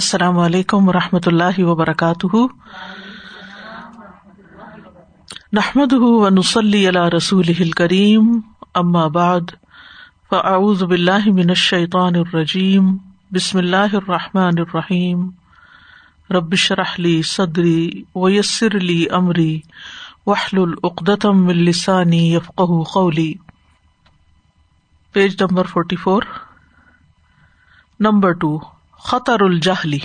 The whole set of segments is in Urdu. السلام علیکم ورحمۃ اللہ وبرکاتہ، نحمده ونصلی علی رسولہ الکریم، اما بعد فاعوذ باللہ من الشیطان الرجیم، بسم اللہ الرحمن الرحیم، رب اشرح لی صدری ویسر لی امری واحلل عقدۃ من لسانی یفقہوا قولی۔ پیج نمبر 44، نمبر 2، خطر الجہلی،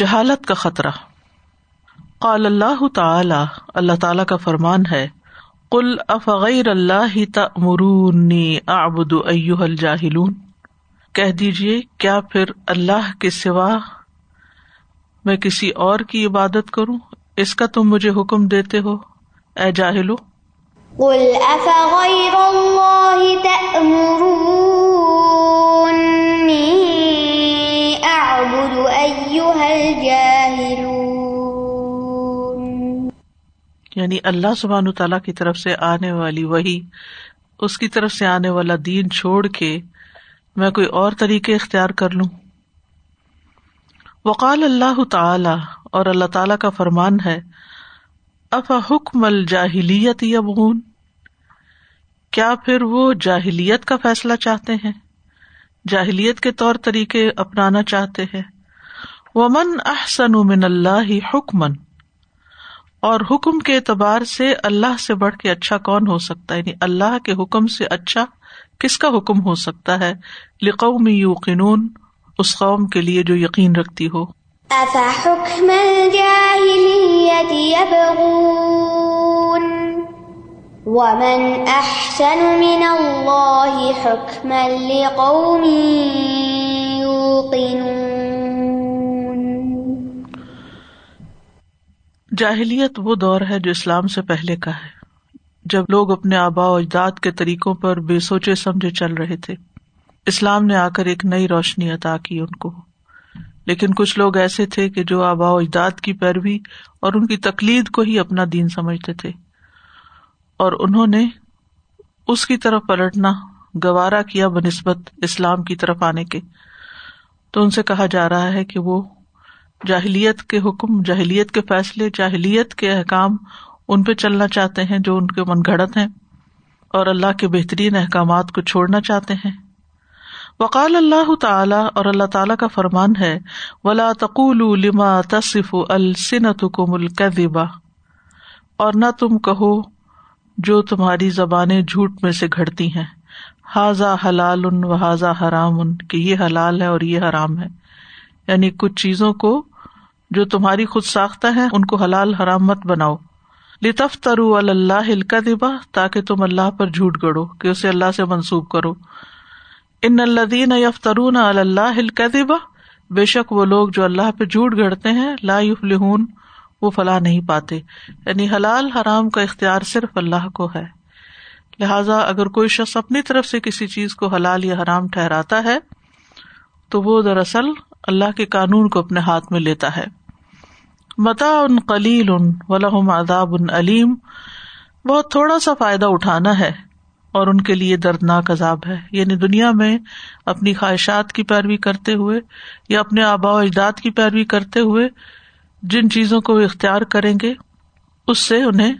جہالت کا خطرہ۔ قال اللہ تعالی، اللہ تعالی کا فرمان ہے، قل افغیر اللہ تأمرونی اعبد ایھا الجاہلون، کہہ دیجئے کیا پھر اللہ کے سوا میں کسی اور کی عبادت کروں، اس کا تم مجھے حکم دیتے ہو اے جاہلو۔ قل افغیر اللہ تأمرونی یعنی اللہ سبحانہ تعالیٰ کی طرف سے آنے والی وحی، اس کی طرف سے آنے والا دین چھوڑ کے میں کوئی اور طریقے اختیار کر لوں۔ وقال اللہ تعالی، اور اللہ تعالیٰ کا فرمان ہے، افحکم الجاہلیت یبغون، کیا پھر وہ جاہلیت کا فیصلہ چاہتے ہیں، جاہلیت کے طور طریقے اپنانا چاہتے ہیں۔ ومن احسن من اللہ حکمًا، اور حکم کے اعتبار سے اللہ سے بڑھ کے اچھا کون ہو سکتا ہے، یعنی اللہ کے حکم سے اچھا کس کا حکم ہو سکتا ہے، لقوم یوقنون، اس قوم کے لیے جو یقین رکھتی ہو۔ افحکم الجاہلیت یبغون ومن احسن من اللہ حکما لقوم یوقنون۔ جاہلیت وہ دور ہے جو اسلام سے پہلے کا ہے، جب لوگ اپنے آباء و اجداد کے طریقوں پر بے سوچے سمجھے چل رہے تھے۔ اسلام نے آ کر ایک نئی روشنی عطا کی ان کو، لیکن کچھ لوگ ایسے تھے کہ جو آباء و اجداد کی پیروی اور ان کی تقلید کو ہی اپنا دین سمجھتے تھے، اور انہوں نے اس کی طرف پلٹنا گوارا کیا بنسبت اسلام کی طرف آنے کے۔ تو ان سے کہا جا رہا ہے کہ وہ جاہلیت کے حکم، جاہلیت کے فیصلے، جاہلیت کے احکام، ان پہ چلنا چاہتے ہیں جو ان کے من گھڑت ہیں، اور اللہ کے بہترین احکامات کو چھوڑنا چاہتے ہیں۔ وقال اللہ تعالی، اور اللہ تعالی کا فرمان ہے، ولا تقولوا لما تصف السنتکم الکذب، اور نہ تم کہو جو تمہاری زبانیں جھوٹ میں سے گھڑتی ہیں، ھذا حلال و ھذا حرام، کہ یہ حلال ہے اور یہ حرام ہے، یعنی کچھ چیزوں کو جو تمہاری خود ساختہ ہیں ان کو حلال حرام مت بناؤ۔ لتفتروا علی اللہ الکذب، تاکہ تم اللہ پر جھوٹ گڑو، کہ اسے اللہ سے منسوب کرو۔ ان الذین یفترون علی اللہ الکذب، بے شک وہ لوگ جو اللہ پہ جھوٹ گڑتے ہیں، لا یفلحون، وہ فلاح نہیں پاتے، یعنی حلال حرام کا اختیار صرف اللہ کو ہے۔ لہذا اگر کوئی شخص اپنی طرف سے کسی چیز کو حلال یا حرام ٹھہراتا ہے تو وہ دراصل اللہ کے قانون کو اپنے ہاتھ میں لیتا ہے۔ متاع قلیل ولہم عذاب علیم، بہت تھوڑا سا فائدہ اٹھانا ہے اور ان کے لیے دردناک عذاب ہے، یعنی دنیا میں اپنی خواہشات کی پیروی کرتے ہوئے یا اپنے آباء و اجداد کی پیروی کرتے ہوئے جن چیزوں کو وہ اختیار کریں گے اس سے انہیں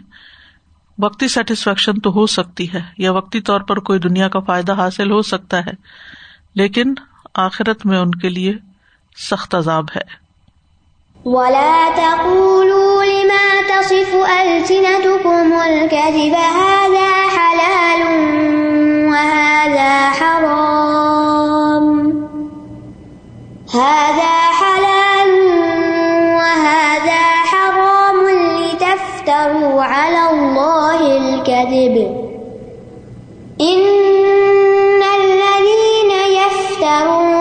وقتی سیٹسفیکشن تو ہو سکتی ہے، یا وقتی طور پر کوئی دنیا کا فائدہ حاصل ہو سکتا ہے، لیکن آخرت میں ان کے لیے سخت عذاب ہے۔ وَلَا تَقُولُوا لِمَا تَصِفُ أَلْسِنَتُكُمُ الْكَذِبَ هَذَا حَلَالٌ وَهَذَا حَرَامٌ لِتَفْتَرُوا عَلَى اللَّهِ الْكَذِبَ، إِنَّ الَّذِينَ يَفْتَرُونَ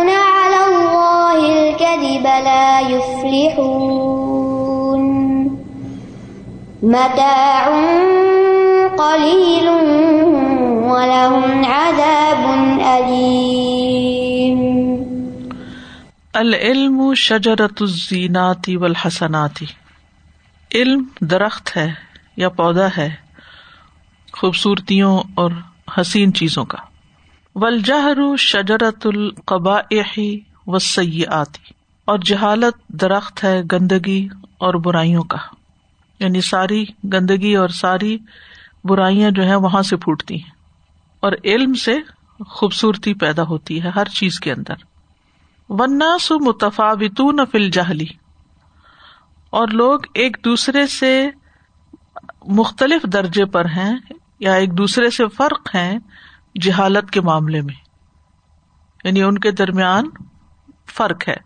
لا يفلحون، متاع قليل ولهم عذاب أليم۔ العلم شجرة الزینات والحسنات، علم درخت ہے یا پودا ہے خوبصورتیوں اور حسین چیزوں کا۔ والجهر شجرة القبائح والسیئات، اور جہالت درخت ہے گندگی اور برائیوں کا، یعنی ساری گندگی اور ساری برائیاں جو ہیں وہاں سے پھوٹتی ہیں، اور علم سے خوبصورتی پیدا ہوتی ہے ہر چیز کے اندر۔ والناس متفاوتون فی الجہل، اور لوگ ایک دوسرے سے مختلف درجے پر ہیں یا ایک دوسرے سے فرق ہیں جہالت کے معاملے میں، یعنی ان کے درمیان فرق ہے۔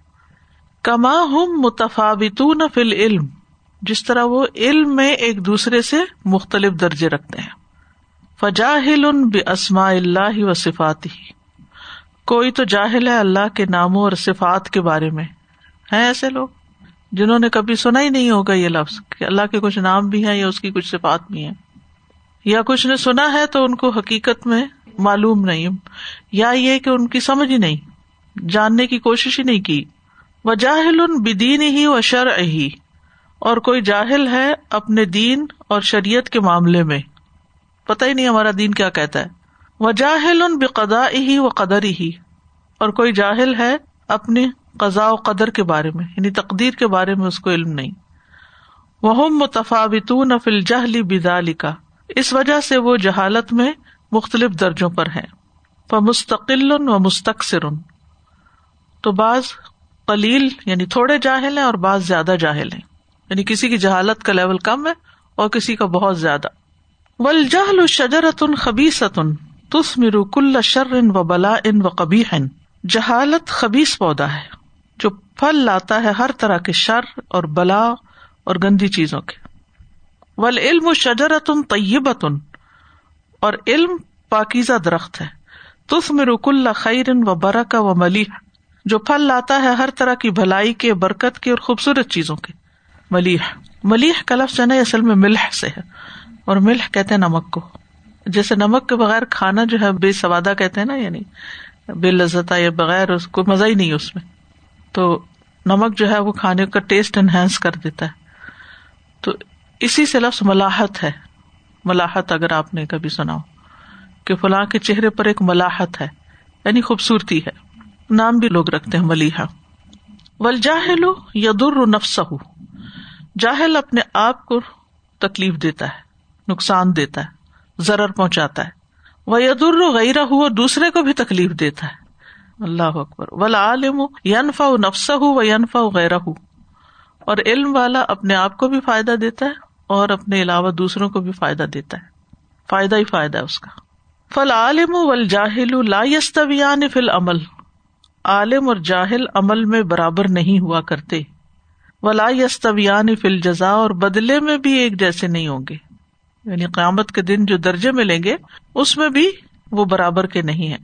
کما ہم متفاوتون فی العلم، جس طرح وہ علم میں ایک دوسرے سے مختلف درجے رکھتے ہیں۔ فجاہل باسماء اللہ و صفاتہ، کوئی تو جاہل ہے اللہ کے ناموں اور صفات کے بارے میں، ہیں ایسے لوگ جنہوں نے کبھی سنا ہی نہیں ہوگا یہ لفظ کہ اللہ کے کچھ نام بھی ہیں یا اس کی کچھ صفات بھی ہیں، یا کچھ نے سنا ہے تو ان کو حقیقت میں معلوم نہیں، یا یہ کہ ان کی سمجھ ہی نہیں، جاننے کی کوشش ہی نہیں کی۔ وجاہل بدینہ و شرعہ، اور کوئی جاہل ہے اپنے دین اور شریعت کے معاملے میں، پتہ ہی نہیں ہمارا دین کیا کہتا ہے۔ وجاہل بقضائہ وقدرہ، اور کوئی جاہل ہے اپنے قضاء و قدر کے بارے میں، یعنی تقدیر کے بارے میں اس کو علم نہیں۔ وہم متفاوتون فی الجہل بذالک، اس وجہ سے وہ جہالت میں مختلف درجوں پر ہیں۔ فمستقل و مستکثر، تو بعض قلیل یعنی تھوڑے جاہل ہیں اور بعض زیادہ جاہل ہیں، یعنی کسی کی جہالت کا لیول کم ہے اور کسی کا بہت زیادہ۔ والجہل شجرۃ خبیثۃ تثمر کل شر وبلاء وقبیح، جہالت خبیث پودا ہے جو پھل لاتا ہے ہر طرح کے شر اور بلا اور گندی چیزوں کے۔ والعلم شجرۃ طیبۃ، اور علم پاکیزہ درخت ہے، تثمر کل خیر وبرکۃ وملیح، جو پھل لاتا ہے ہر طرح کی بھلائی کے، برکت کے اور خوبصورت چیزوں کے۔ ملیح، ملیح کا لفظ ہے نا اصل میں ملح سے ہے، اور ملح کہتے ہیں نمک کو، جیسے نمک کے بغیر کھانا جو ہے بے سوادہ کہتے ہیں نا، یعنی بے لذت یا بغیر اس کو مزہ ہی نہیں اس میں، تو نمک جو ہے وہ کھانے کا ٹیسٹ انہینس کر دیتا ہے، تو اسی سے لفظ ملاحت ہے۔ ملاحت اگر آپ نے کبھی سنا ہو کہ فلاں کے چہرے پر ایک ملاحت ہے، یعنی خوبصورتی ہے، نام بھی لوگ رکھتے ہیں ملیحہ۔ والجاہل یضر نفسہ، جاہل اپنے آپ کو تکلیف دیتا ہے، نقصان دیتا ہے، ضرر پہنچاتا ہے۔ وَيَضُرُّ غَيْرَهُ، اور دوسرے کو بھی تکلیف دیتا ہے۔ اللہ اکبر۔ وَالْعَالِمُ يَنْفَعُ نَفْسَهُ وَيَنْفَعُ غَيْرَهُ، اور علم والا اپنے آپ کو بھی فائدہ دیتا ہے اور اپنے علاوہ دوسروں کو بھی فائدہ دیتا ہے، فائدہ ہی فائدہ ہے اس کا۔ فَالْعَالِمُ وَالْجَاهِلُ لَا يَسْتَوِيَانِ فِي الْعَمَلِ، عالم اور جاہل عمل میں برابر نہیں ہوا کرتے۔ وَلَا يَسْتَوِيَانِ فِي الْجَزَاءِ، اور بدلے میں بھی ایک جیسے نہیں ہوں گے، یعنی قیامت کے دن جو درجے ملیں گے اس میں بھی وہ برابر کے نہیں ہیں۔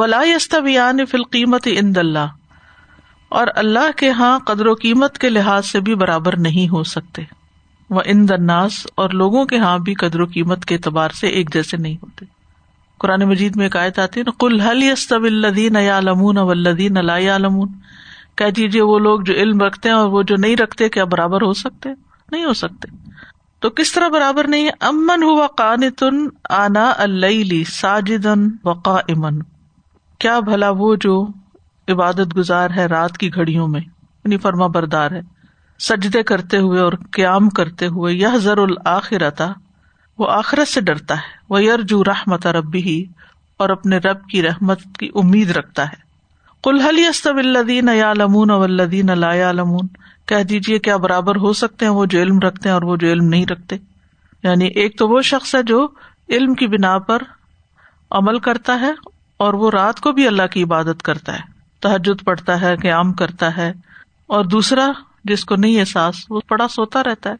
وَلَا يَسْتَوِيَانِ فِي الْقِيمَةِ عِنْدَ اللَّهِ، اور اللہ کے ہاں قدر و قیمت کے لحاظ سے بھی برابر نہیں ہو سکتے۔ وَعِنْدَ النَّاسِ، اور لوگوں کے ہاں بھی قدر و قیمت کے اعتبار سے ایک جیسے نہیں ہوتے۔ قرآن مجید میں ایک آیت آتی ہے، قُلْ هَلْ يَسْتَوِي الَّذِينَ يَعْلَمُونَ وَالَّذِينَ لَا يَعْلَمُونَ، کہہ دیجیے وہ لوگ جو علم رکھتے ہیں اور وہ جو نہیں رکھتے کیا برابر ہو سکتے؟ نہیں ہو سکتے۔ تو کس طرح برابر نہیں؟ امن ہوا قانت آناء اللیل ساجدا وقائما، کیا بھلا وہ جو عبادت گزار ہے رات کی گھڑیوں میں، یعنی فرما بردار ہے، سجدے کرتے ہوئے اور قیام کرتے ہوئے۔ یحذر الآخرۃ، وہ آخرت سے ڈرتا ہے، ویرجو رحمت ربہ، اور اپنے رب کی رحمت کی امید رکھتا ہے۔ قُلْ هَلْ يَسْتَوِي الَّذِينَ يَعْلَمُونَ وَالَّذِينَ لَا يَعْلَمُونَ، کہہ دیجئے کیا برابر ہو سکتے ہیں وہ جو علم رکھتے ہیں اور وہ جو علم نہیں رکھتے؟ یعنی ایک تو وہ شخص ہے جو علم کی بنا پر عمل کرتا ہے اور وہ رات کو بھی اللہ کی عبادت کرتا ہے، تہجد پڑھتا ہے، قیام کرتا ہے، اور دوسرا جس کو نہیں احساس، وہ پڑا سوتا رہتا ہے۔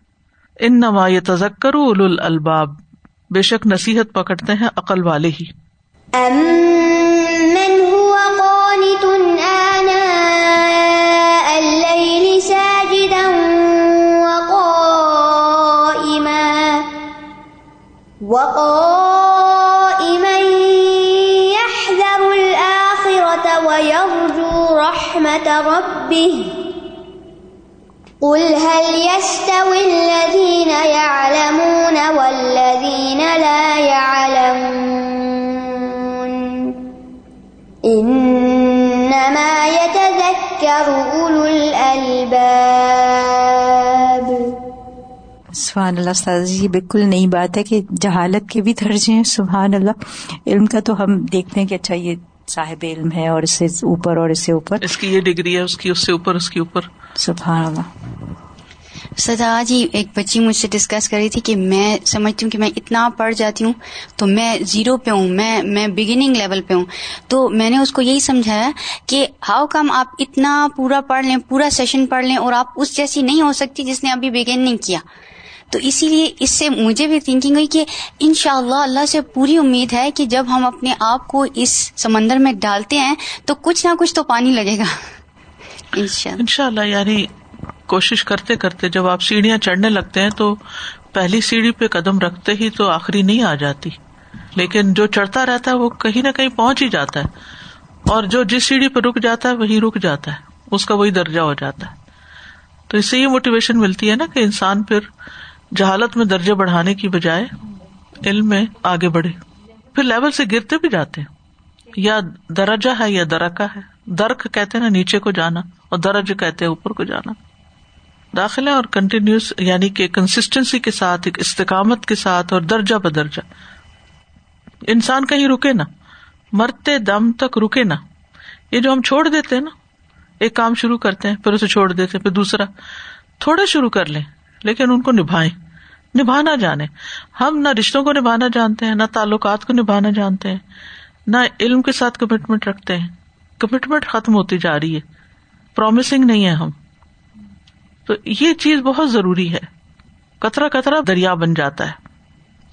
اِنَّمَا يَتَذَكَّرُ أُولُو الْأَلْبَابِ، بے شک نصیحت پکڑتے ہیں عقل والے ہی۔ أَمَّنْ هُوَ قَانِتٌ آنَاءَ اللَّيْلِ سَاجِدًا وَقَائِمًا يَحْذَرُ الْآخِرَةَ وَيَرْجُو رَحْمَةَ رَبِّهِ، قُلْ هَلْ يَسْتَوِي الَّذِينَ يَعْلَمُونَ وَالَّذِينَ لَا يَعْلَمُونَ إنما يتذكر يذكر أولو الألباب. سبحان اللہ استاذ جی، بالکل نئی بات ہے کہ جہالت کے بھی درجے ہیں. سبحان اللہ. علم کا تو ہم دیکھتے ہیں کہ اچھا یہ صاحب علم ہے اور اس سے اوپر اور اس سے اوپر، اس کی یہ ڈگری ہے، اس کی اس سے اوپر، اس کے اوپر. سبحان اللہ. استاذ جی، ایک بچی مجھ سے ڈسکس کر رہی تھی کہ میں سمجھتی ہوں کہ میں اتنا پڑھ جاتی ہوں تو میں زیرو پہ ہوں، میں بگننگ لیول پہ ہوں. تو میں نے اس کو یہی سمجھایا کہ ہاؤ کم آپ اتنا پورا پڑھ لیں، پورا سیشن پڑھ لیں اور آپ اس جیسی نہیں ہو سکتی جس نے ابھی بگننگ کیا. تو اسی لیے اس سے مجھے بھی تھنکنگ ہوئی کہ انشاءاللہ اللہ سے پوری امید ہے کہ جب ہم اپنے آپ کو اس سمندر میں ڈالتے ہیں تو کچھ نہ کچھ تو پانی لگے گا انشاءاللہ. یعنی کوشش کرتے کرتے جب آپ سیڑھیاں چڑھنے لگتے ہیں تو پہلی سیڑھی پہ قدم رکھتے ہی تو آخری نہیں آ جاتی، لیکن جو چڑھتا رہتا ہے وہ کہیں نہ کہیں پہنچ ہی جاتا ہے، اور جو جس سیڑھی پہ رک جاتا ہے وہی رک جاتا ہے، اس کا وہی درجہ ہو جاتا ہے. تو اس سے یہ موٹیویشن ملتی ہے نا کہ انسان پھر جہالت میں درجے بڑھانے کی بجائے علم میں آگے بڑھے. پھر لیول سے گرتے بھی جاتے ہیں، یا درجہ ہے یا درکہ ہے. درک کہتے ہیں نا نیچے کو جانا، اور درج کہتے ہیں اوپر کو جانا. داخلے اور کنٹینیوس، یعنی کہ کنسسٹنسی کے ساتھ، ایک استقامت کے ساتھ، اور درجہ بدرجہ. انسان کہیں رکے نہ، مرتے دم تک رکے نہ. یہ جو ہم چھوڑ دیتے ہیں نا، ایک کام شروع کرتے ہیں پھر اسے چھوڑ دیتے ہیں پھر دوسرا، تھوڑا شروع کر لیں لیکن ان کو نبھائیں، نبھانا جانے. ہم نہ رشتوں کو نبھانا جانتے ہیں، نہ تعلقات کو نبھانا جانتے ہیں، نہ علم کے ساتھ کمٹمنٹ رکھتے ہیں. کمٹمنٹ ختم ہوتی جا رہی ہے، پرومسنگ نہیں ہے ہم. تو یہ چیز بہت ضروری ہے. قطرہ قطرہ دریا بن جاتا ہے،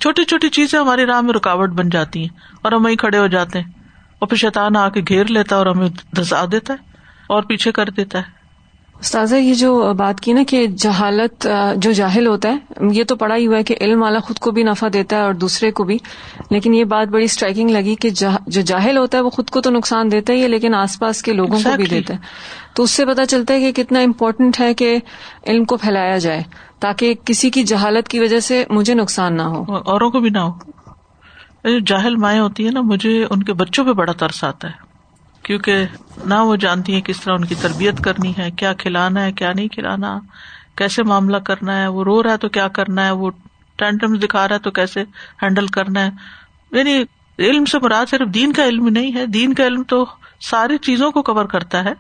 چھوٹی چھوٹی چیزیں ہماری راہ میں رکاوٹ بن جاتی ہیں اور ہم وہیں کھڑے ہو جاتے ہیں، اور پھر شیطان آ کے گھیر لیتا ہے اور ہمیں دھسا دیتا ہے اور پیچھے کر دیتا ہے. استاذہ، یہ جو بات کی نا کہ جہالت، جو جاہل ہوتا ہے، یہ تو پڑا ہی ہوا ہے کہ علم والا خود کو بھی نفع دیتا ہے اور دوسرے کو بھی، لیکن یہ بات بڑی اسٹرائکنگ لگی کہ جو جاہل ہوتا ہے وہ خود کو تو نقصان دیتا ہی ہے لیکن آس پاس کے لوگوں کو بھی دیتا ہے. تو اس سے پتہ چلتا ہے کہ کتنا امپورٹنٹ ہے کہ علم کو پھیلایا جائے تاکہ کسی کی جہالت کی وجہ سے مجھے نقصان نہ ہو، اوروں کو بھی نہ ہو. جاہل مائیں ہوتی ہیں نا، مجھے ان کے بچوں پہ بڑا ترس آتا ہے، کیونکہ نہ وہ جانتی ہیں کس طرح ان کی تربیت کرنی ہے، کیا کھلانا ہے کیا نہیں کھلانا، کیسے معاملہ کرنا ہے، وہ رو رہا ہے تو کیا کرنا ہے، وہ ٹینٹمز دکھا رہا ہے تو کیسے ہینڈل کرنا ہے. یعنی علم سے مراد صرف دین کا علم نہیں ہے، دین کا علم تو ساری چیزوں کو کور کرتا ہے،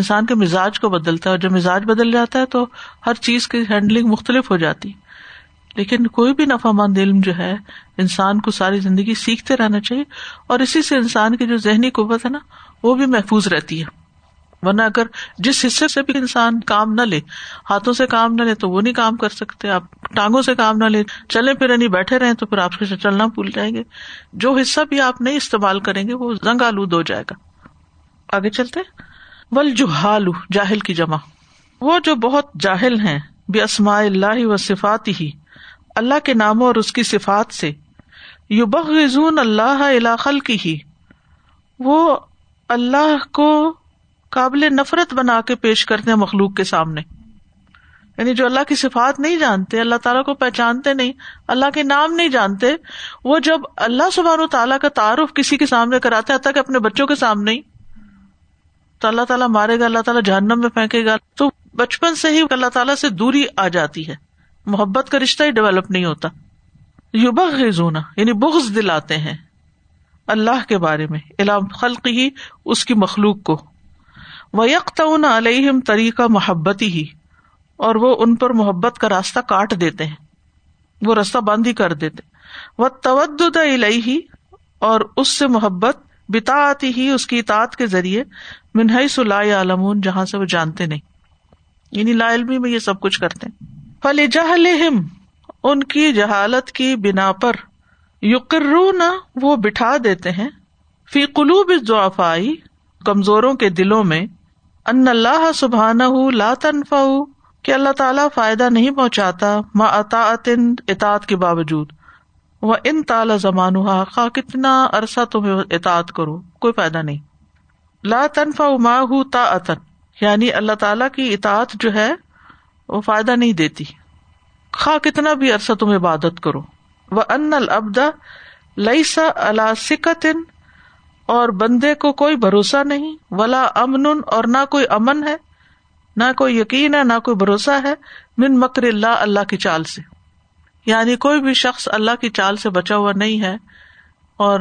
انسان کے مزاج کو بدلتا ہے، اور جب مزاج بدل جاتا ہے تو ہر چیز کی ہینڈلنگ مختلف ہو جاتی. لیکن کوئی بھی نفع مند علم جو ہے انسان کو ساری زندگی سیکھتے رہنا چاہیے، اور اسی سے انسان کی جو ذہنی قوت ہے نا وہ بھی محفوظ رہتی ہے. ورنہ اگر جس حصے سے بھی انسان کام نہ لے، ہاتھوں سے کام نہ لے تو وہ نہیں کام کر سکتے. آپ ٹانگوں سے کام نہ لیں، چلیں پھر نہیں، بیٹھے رہیں تو پھر آپ کے چلنا بھول جائیں گے. جو حصہ بھی آپ نہیں استعمال کریں گے وہ زنگ آلود ہو جائے گا. آگے چلتے، والجہال، جاہل کی جمع، وہ جو بہت جاہل ہیں باسماء اللہ و صفاتہ، اللہ کے ناموں اور اس کی صفات سے، یبغضون اللہ الی خلقہ، وہ اللہ کو قابل نفرت بنا کے پیش کرتے ہیں مخلوق کے سامنے. یعنی جو اللہ کی صفات نہیں جانتے، اللہ تعالیٰ کو پہچانتے نہیں، اللہ کے نام نہیں جانتے، وہ جب اللہ سبحانہ و تعالیٰ کا تعارف کسی کے سامنے کراتے ہیں، حتیٰ کہ اپنے بچوں کے سامنے ہی، تو اللہ تعالیٰ مارے گا، اللہ تعالیٰ جہنم میں پھینکے گا. تو بچپن سے ہی اللہ تعالیٰ سے دوری آ جاتی ہے، محبت کا رشتہ ہی ڈیولپ نہیں ہوتا. یبغضون یعنی بغض دلاتے ہیں اللہ کے بارے میں، الی خلقہ اس کی مخلوق کو. وَيَقْطَعُونَ عَلَيْهِمْ طَرِيقَ مَحَبَّتِهِ، اور وہ ان پر محبت کا راستہ کاٹ دیتے ہیں، وہ راستہ بند ہی کر دیتے. وَالتَّوَدُّدَ إِلَيْهِ، اور اس سے محبت، بِطَاعَتِهِ اس کی اطاعت کے ذریعے، مِنْ حَيْثُ لَا يَعْلَمُونَ جہاں سے وہ جانتے نہیں، یعنی لا علمی میں یہ سب کچھ کرتے ہیں. فَلِجَهْلِهِمْ ان کی جہالت کی بنا پر، یقرون وہ بٹھا دیتے ہیں، فی قلوب الضعفاء کمزوروں کے دلوں میں، ان اللہ سبحانہ لا تنفع کہ اللہ تعالیٰ فائدہ نہیں پہنچاتا، ما اطاعت اطاعت کے باوجود، و ان طال زمانھا خواہ کتنا عرصہ تم اطاعت کرو کوئی فائدہ نہیں. لا تنفع ما ہو طاعت یعنی اللہ تعالیٰ کی اطاعت جو ہے وہ فائدہ نہیں دیتی، خواہ کتنا بھی عرصہ تم عبادت کرو. وَأَنَّ الْعَبْدَ لَيْسَ عَلَى سِكَةٍ اور بندے کو کوئی بھروسہ نہیں، ولا امن، اور نہ کوئی امن ہے، نہ کوئی یقین ہے، نہ کوئی بھروسہ ہے، من مکر اللہ، اللہ کی چال سے. یعنی کوئی بھی شخص اللہ کی چال سے بچا ہوا نہیں ہے، اور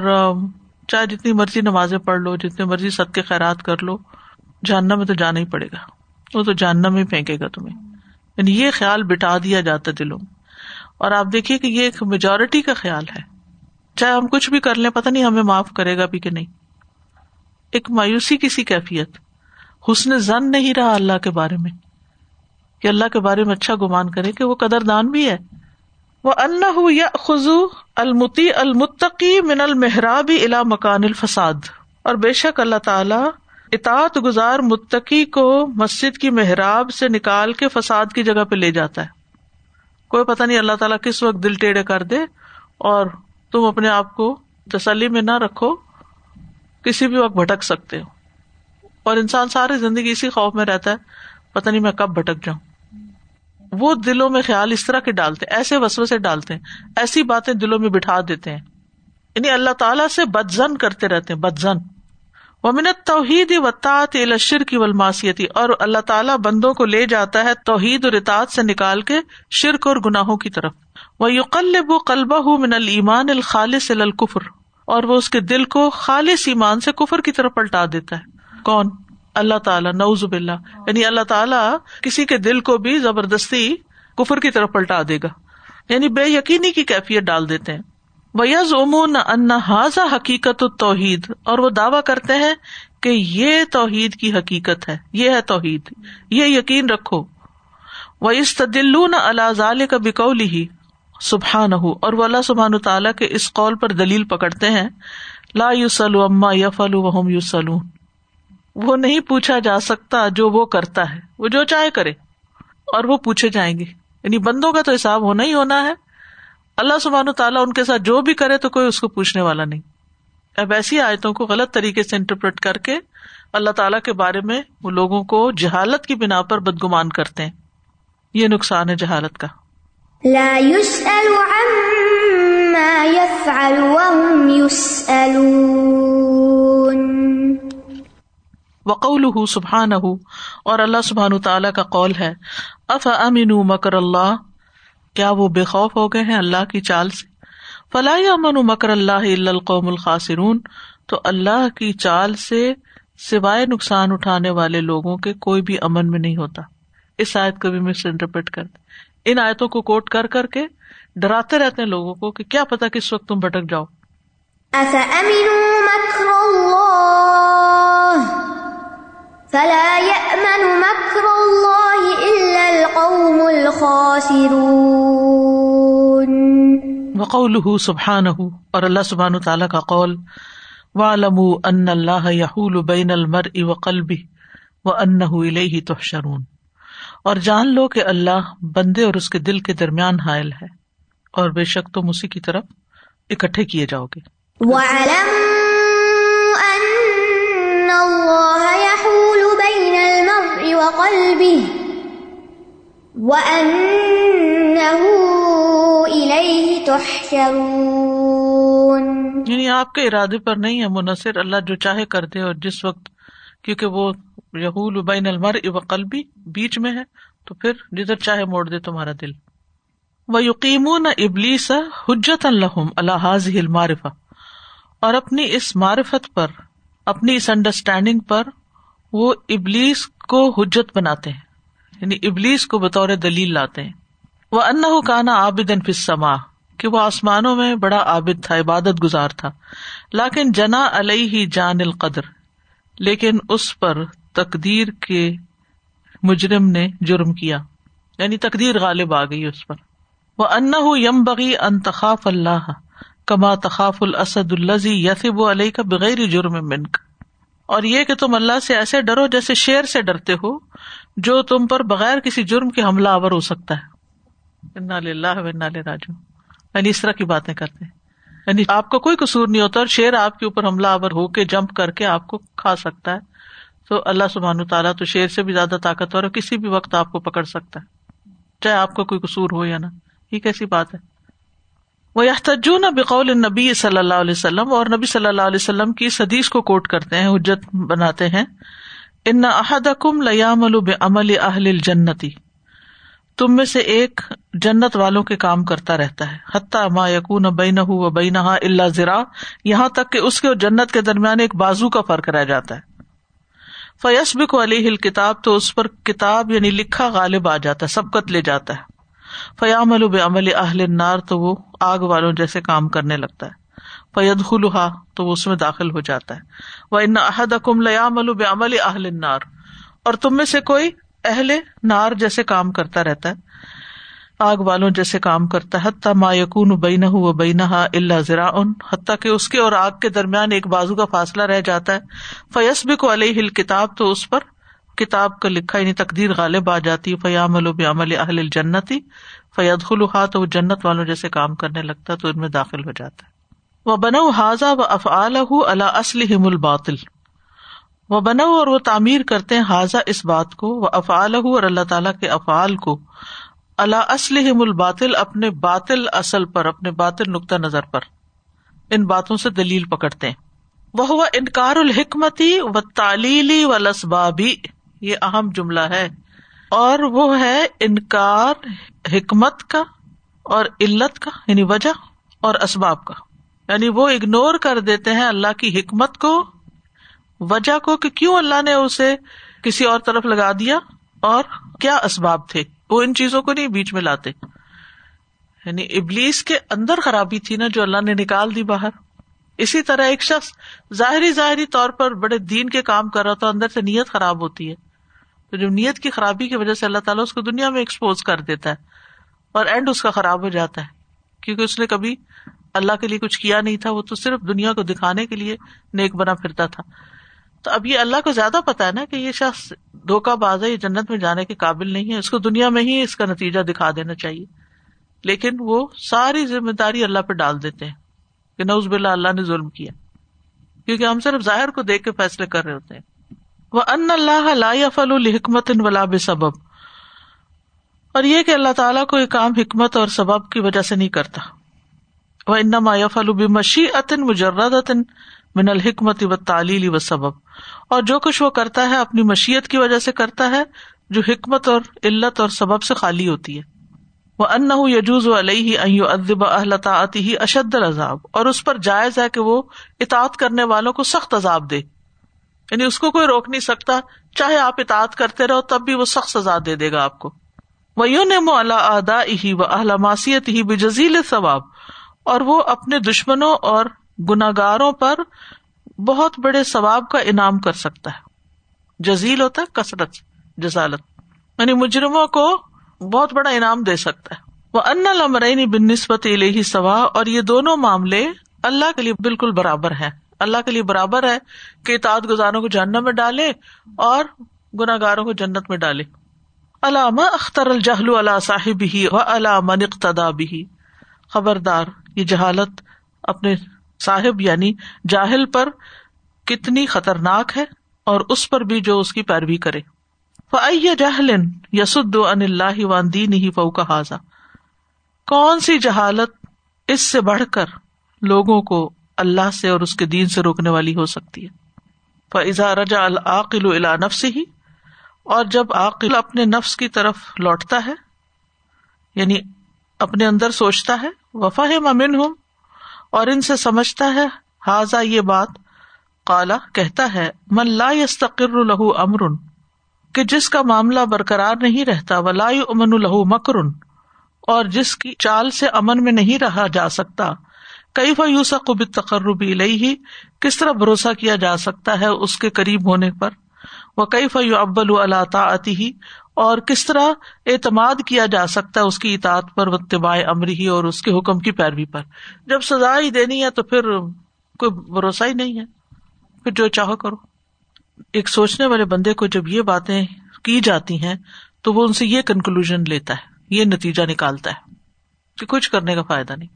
چاہے جتنی مرضی نمازیں پڑھ لو، جتنی مرضی صدقے خیرات کر لو، جہنم میں تو جانا ہی پڑے گا، وہ تو جہنم میں پھینکے گا تمہیں. یعنی یہ خیال بٹھا دیا جاتا دلوں، اور آپ دیکھیے کہ یہ ایک میجورٹی کا خیال ہے. چاہے ہم کچھ بھی کر لیں، پتہ نہیں ہمیں معاف کرے گا بھی کہ نہیں. ایک مایوسی کی سی کیفیت، حسن زن نہیں رہا اللہ کے بارے میں، کہ اللہ کے بارے میں اچھا گمان کرے کہ وہ قدردان بھی ہے. وَأَنَّهُ يَأْخُذُ الْمُطِيعَ الْمُتَّقِي مِنَ الْمِحْرَابِ إِلَى مَكَانِ الْفَسَادِ، اور بے شک اللہ تعالیٰ اطاعت گزار متقی کو مسجد کی محراب سے نکال کے فساد کی جگہ پہ لے جاتا ہے. کوئی پتہ نہیں اللہ تعالیٰ کس وقت دل ٹیڑھے کر دے، اور تم اپنے آپ کو تسلی میں نہ رکھو، کسی بھی وقت بھٹک سکتے ہو. اور انسان ساری زندگی اسی خوف میں رہتا ہے، پتہ نہیں میں کب بھٹک جاؤں. وہ دلوں میں خیال اس طرح کے ڈالتے ہیں، ایسے وسوسے ڈالتے ہیں، ایسی باتیں دلوں میں بٹھا دیتے ہیں. یعنی اللہ تعالیٰ سے بدظن کرتے رہتے ہیں، بدظن. ومن التوحید والطاعت الی الشرک والمعصیت، اور اللہ تعالیٰ بندوں کو لے جاتا ہے توحید اور اطاعت سے نکال کے شرک اور گناہوں کی طرف. ویقلب قلبہ من الایمان الخالص الی الکفر، اور وہ اس کے دل کو خالص ایمان سے کفر کی طرف پلٹا دیتا ہے. کون؟ اللہ تعالیٰ، نعوذ باللہ. یعنی اللہ تعالیٰ کسی کے دل کو بھی زبردستی کفر کی طرف پلٹا دے گا، یعنی بے یقینی کی کیفیت ڈال دیتے ہیں. وَيَزْعُمُونَ أَنَّ هَذَا حَقِيقَةُ التَّوْحِيدِ، اور وہ دعویٰ کرتے ہیں کہ یہ توحید کی حقیقت ہے، یہ ہے توحید، یہ یقین رکھو. وَيَسْتَدِلُّونَ عَلَى ذَلِكَ بِقَوْلِهِ سُبْحَانَهُ، اور وہ اللہ سبحانہ تعالیٰ کے اس قول پر دلیل پکڑتے ہیں، لَا يُسْأَلُ عَمَّا يَفْعَلُ وَهُمْ يُسْأَلُونَ، وہ نہیں پوچھا جا سکتا جو وہ کرتا ہے، وہ جو چاہے کرے اور وہ پوچھے جائیں گے. یعنی بندوں کا تو حساب ہونا ہی ہونا ہے، اللہ سبحانہ و تعالیٰ ان کے ساتھ جو بھی کرے تو کوئی اس کو پوچھنے والا نہیں. اب ایسی آیتوں کو غلط طریقے سے انٹرپریٹ کر کے اللہ تعالیٰ کے بارے میں وہ لوگوں کو جہالت کی بنا پر بدگمان کرتے ہیں، یہ نقصان ہے جہالت کا. لا يسأل عما يفعل وهم يسألون. وقوله سبحانہ، اور اللہ سبحانہ تعالیٰ کا قول ہے، افامنوا مکر اللہ، کیا وہ بے خوف ہو گئے ہیں اللہ کی چال سے؟ فلا یامنوا مکر اللہ الا القوم الخاسرون، تو اللہ کی چال سے سوائے نقصان اٹھانے والے لوگوں کے کوئی بھی امن میں نہیں ہوتا. اس آیت کو بھی مس انٹرپریٹ کرتے، ان آیتوں کو کوٹ کر کر کے ڈراتے رہتے ہیں لوگوں کو کہ کیا پتا کس وقت تم بھٹک جاؤ. افامنوا مکر اللہ فلا يأمن مكر الله إلا القوم الخاسرون. وقوله سبحانه، اور اللہ سبحانہ تعالیٰ کا قول، وَاعْلَمُوا أَنَّ اللَّهَ يَحُولُ بَيْنَ الْمَرْءِ وَقَلْبِهِ وَأَنَّهُ إِلَيْهِ تُحْشَرُونَ، اور جان لو کہ اللہ بندے اور اس کے دل کے درمیان حائل ہے، اور بے شک تم اسی کی طرف اکٹھے کیے جاؤ گے. وَاعْلَمُوا أَنَّ اللَّهَ يَحُولُ وقلبه وأنه إليه تحشرون. یعنی آپ کے ارادے پر نہیں ہے منصر، اللہ جو چاہے کر دے، اور جس وقت، کیونکہ وہ یحول بین المرء وقلبی بیچ میں ہے، تو پھر جدھر چاہے موڑ دے تمہارا دل. وَيُقِيمُونَ إِبْلِيسَ حُجَّةً لَهُمْ عَلَى هَذِهِ الْمَعْرِفَةِ، اور اپنی اس معرفت پر، اپنی اس انڈرسٹینڈنگ پر وہ ابلیس کو حجت بناتے ہیں، یعنی ابلیس کو بطور دلیل لاتے ہیں. وَأَنَّهُ كَانَ عَابِدًا فِي السَّمَاءِ، کہ وہ آسمانوں میں بڑا عابد تھا، عبادت گزار تھا. لیکن جنا علیہ جان القدر، لیکن اس پر تقدیر کے مجرم نے جرم کیا، یعنی تقدیر غالب آ گئی اس پر. وَأَنَّهُ يَنبَغِي أَن تَخَافَ اللَّهَ كَمَا تَخَافُ الْأَسَدُ الَّذِي يَثِبُ عَلَيْكَ بِغَيْرِ جُرْمٍ مِّنْكَ، اور یہ کہ تم اللہ سے ایسے ڈرو جیسے شیر سے ڈرتے ہو جو تم پر بغیر کسی جرم کے حملہ آور ہو سکتا ہے. انا للہ و انا الیہ راجعون، یعنی اس طرح کی باتیں کرتے ہیں، یعنی آپ کا کوئی قصور نہیں ہوتا اور شیر آپ کے اوپر حملہ آور ہو کے جمپ کر کے آپ کو کھا سکتا ہے. تو اللہ سبحانہ تعالیٰ تو شیر سے بھی زیادہ طاقتور ہے، کسی بھی وقت آپ کو پکڑ سکتا ہے، چاہے آپ کا کوئی قصور ہو یا نہ. یہ کیسی بات ہے؟ وَيَحْتَجُّونَ بِقَوْلِ النَّبِيِّ صلی اللہ علیہ وسلم, اور نبی صلی اللہ علیہ وسلم کی اس حدیث کو کوٹ کرتے ہیں, حجت بناتے ہیں, اِنَّ أَحَدَكُمْ لَيَعْمَلُ بِعَمَلِ أَهْلِ الْجَنَّةِ, تم میں سے ایک جنت والوں کے کام کرتا رہتا ہے, حَتَّى مَا يَكُونَ بَيْنَهُ وَبَيْنَهَا إِلَّا ذِرَاعٌ, یہاں تک کہ اس کے اور جنت کے درمیان ایک بازو کا فرق رہ جاتا ہے. فَيَسْبِقُ عَلَيْهِ الْكِتَابُ, تو اس پر کتاب یعنی لکھا غالب آ جاتا ہے, سبقت لے جاتا ہے. فَيَعْمَلُ بِعَمَلِ أَهْلِ النَّارِ, تو وہ آگ والوں جیسے کام کرنے لگتا ہے. فَيَدْخُلُهَا, تو وہ اس میں داخل ہو جاتا ہے. وَإِنَّ أَحَدَكُمْ لَيَعْمَلُ بِعَمَلِ أَهْلِ النَّارِ, اور تم میں سے کوئی اہل نار جیسے کام کرتا رہتا ہے, آگ والوں جیسے کام کرتا ہے. حتیٰ ما یکون بینہ و بینہا الا ذراع, حتیٰ کہ اس کے اور آگ کے درمیان ایک بازو کا فاصلہ رہ جاتا ہے. فیسبق علیہ الکتاب, تو اس پر کتاب کا لکھا یعنی تقدیر غالب آ جاتی ہے. فیعمل بعمل اہل الجنت فیدخلہا, تو وہ جنت والوں جیسے کام کرنے لگتا ہے تو ان میں داخل ہو جاتا ہے. وبنوا ھذا وافعالہ علی اصلہم الباطل, وبنوا, اور وہ تعمیر کرتے ہیں, ھذا اس بات کو, وافعالہ, اور اللہ تعالیٰ کے افعال کو, علی اصلہم الباطل, اپنے باطل اصل پر, اپنے باطل نقطہ نظر پر, ان باتوں سے دلیل پکڑتے ہیں. وہو انکار الحکمت والتعلیل والاسباب, یہ اہم جملہ ہے, اور وہ ہے انکار حکمت کا اور علت کا یعنی وجہ اور اسباب کا, یعنی وہ اگنور کر دیتے ہیں اللہ کی حکمت کو, وجہ کو کہ کیوں اللہ نے اسے کسی اور طرف لگا دیا اور کیا اسباب تھے, وہ ان چیزوں کو نہیں بیچ میں لاتے. یعنی ابلیس کے اندر خرابی تھی نا جو اللہ نے نکال دی باہر. اسی طرح ایک شخص ظاہری طور پر بڑے دین کے کام کر رہا تھا, اندر سے نیت خراب ہوتی ہے, تو جب نیت کی خرابی کی وجہ سے اللہ تعالیٰ اس کو دنیا میں ایکسپوز کر دیتا ہے اور اینڈ اس کا خراب ہو جاتا ہے, کیونکہ اس نے کبھی اللہ کے لیے کچھ کیا نہیں تھا, وہ تو صرف دنیا کو دکھانے کے لیے نیک بنا پھرتا تھا. تو اب یہ اللہ کو زیادہ پتا ہے نا کہ یہ شخص دھوکہ باز ہے, یہ جنت میں جانے کے قابل نہیں ہے, اس کو دنیا میں ہی اس کا نتیجہ دکھا دینا چاہیے, لیکن وہ ساری ذمہ داری اللہ پہ ڈال دیتے ہیں کہ نعوذ باللہ اللہ نے ظلم کیا, کیونکہ ہم صرف ظاہر کو دیکھ کے فیصلے کر رہے ہوتے ہیں. وَأَنَّ اللَّهَ لَا يَفْعَلُ لِحِكْمَةٍ وَلَا بِسَبَبٍ, اور یہ کہ اللہ تعالیٰ کو یہ کام حکمت اور سبب کی وجہ سے نہیں کرتا. وَإِنَّمَا يَفْعَلُ بِمَشِيئَةٍ مُجَرَّدَةٍ من الحکمت والتعلیل والسبب, اور جو کچھ وہ کرتا ہے اپنی مشیت کی وجہ سے کرتا ہے جو حکمت اور علت اور سبب سے خالی ہوتی ہے. وَأَنَّهُ يَجُوزُ عَلَيْهِ أَن يُعَذِّبَ أَهْلَ طَاعَتِهِ أَشَدَّ الْعَذَابِ, اور اس پر جائز ہے کہ وہ اطاعت کرنے والوں کو سخت عذاب دے, یعنی اس کو کوئی روک نہیں سکتا, چاہے آپ اطاعت کرتے رہو تب بھی وہ سخت سزا دے دے گا آپ کو. وَيُنْعِمُ عَلَى أَعْدَائِهِ وَأَهْلِ مَعْصِيَتِهِ بِجَزِيلِ الثَّوَابِ, اور وہ اپنے دشمنوں اور گناہگاروں پر بہت بڑے ثواب کا انعام کر سکتا ہے. جزیل ہوتا ہے کثرت, جزالت, یعنی مجرموں کو بہت بڑا انعام دے سکتا ہے. وَأَنَّ الْأَمْرَيْنِ بِالنِّسْبَةِ إِلَيْهِ سَوَاءٌ, اور یہ دونوں معاملے اللہ کے لیے بالکل برابر ہیں. اللہ کے لیے برابر ہے کہ اطاعت گزاروں کو جہنم میں ڈالے اور گناہگاروں کو جنت میں ڈالے. أَلَا مَا اخْتَرَ الْجَهْلُ عَلَى صَاحِبِهِ وَعَلَى مَنِ اقْتَدَى بِهِ, خبردار یہ جہالت اپنے صاحب یعنی جاہل پر کتنی خطرناک ہے اور اس پر بھی جو اس کی پیروی کرے. فَأَيَّ جَهْلٍ يَصُدُّ عَنِ اللَّهِ وَعَنْ دِينِهِ فَوْقَ هَذَا, کون سی جہالت اس سے بڑھ کر لوگوں کو اللہ سے اور اس کے دین سے روکنے والی ہو سکتی ہے. فَإِذَا رَجَعَ الْعَاقِلُ إِلَى نَفْسِهِ, اور جب عاقل اپنے نفس کی طرف لوٹتا ہے یعنی اپنے اندر سوچتا ہے, وَفَهِمَ مِنْهُمْ, اور ان سے سمجھتا ہے, ہاذا یہ بات, قالا کہتا ہے, من لا یستقر لہ امر, کہ جس کا معاملہ برقرار نہیں رہتا, ولا یؤمن لہ مکر, اور جس کی چال سے امن میں نہیں رہا جا سکتا, کیف یوثق بالتقرب الیہ, کس طرح بھروسہ کیا جا سکتا ہے اس کے قریب ہونے پر, وکیف یعبل علی طاعتہ, اور کس طرح اعتماد کیا جا سکتا ہے اس کی اطاعت پر, اتباع امری ہی, اور اس کے حکم کی پیروی پر. جب سزا ہی دینی ہے تو پھر کوئی بھروسہ ہی نہیں ہے, پھر جو چاہو کرو. ایک سوچنے والے بندے کو جب یہ باتیں کی جاتی ہیں تو وہ ان سے یہ کنکلوژن لیتا ہے, یہ نتیجہ نکالتا ہے کہ کچھ کرنے کا فائدہ نہیں.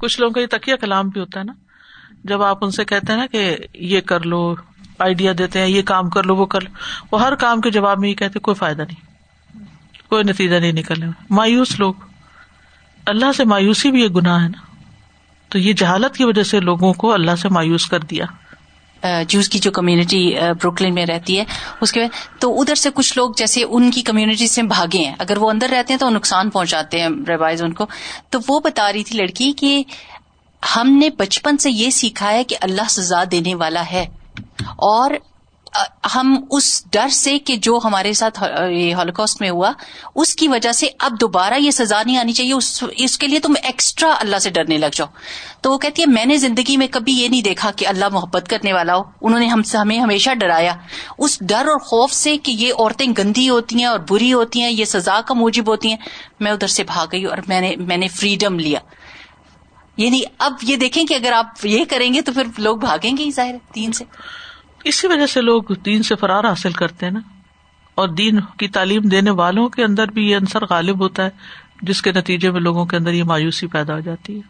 کچھ لوگوں کا یہ تکیہ کلام بھی ہوتا ہے نا, جب آپ ان سے کہتے ہیں نا کہ یہ کر لو, آئیڈیا دیتے ہیں یہ کام کر لو وہ کر لو, وہ ہر کام کے جواب میں یہ کہتے کوئی فائدہ نہیں, کوئی نتیجہ نہیں نکلنے, مایوس لوگ. اللہ سے مایوسی بھی ایک گناہ ہے نا. تو یہ جہالت کی وجہ سے لوگوں کو اللہ سے مایوس کر دیا. جوز کی جو کمیونٹی بروکلن میں رہتی ہے اس کے بعد تو ادھر سے کچھ لوگ جیسے ان کی کمیونٹی سے بھاگے ہیں, اگر وہ اندر رہتے ہیں تو نقصان پہنچاتے ہیں ریوائز ان کو. تو وہ بتا رہی تھی لڑکی کہ ہم نے بچپن سے یہ سیکھا ہے کہ اللہ سزا دینے والا ہے, اور ہم اس ڈر سے کہ جو ہمارے ساتھ ہولوکاسٹ میں ہوا اس کی وجہ سے اب دوبارہ یہ سزا نہیں آنی چاہیے, اس کے لیے تم ایکسٹرا اللہ سے ڈرنے لگ جاؤ. تو وہ کہتی ہے میں نے زندگی میں کبھی یہ نہیں دیکھا کہ اللہ محبت کرنے والا ہو, انہوں نے ہمیں ہمیشہ ڈرایا اس ڈر اور خوف سے کہ یہ عورتیں گندی ہوتی ہیں اور بری ہوتی ہیں, یہ سزا کا موجب ہوتی ہیں. میں ادھر سے بھاگ گئی اور میں نے فریڈم لیا. یعنی اب یہ دیکھیں کہ اگر آپ یہ کریں گے تو پھر لوگ بھاگیں گے ہی ظاہر دین سے. اسی وجہ سے لوگ دین سے فرار حاصل کرتے ہیں نا, اور دین کی تعلیم دینے والوں کے اندر بھی یہ عنصر غالب ہوتا ہے جس کے نتیجے میں لوگوں کے اندر یہ مایوسی پیدا ہو جاتی ہے.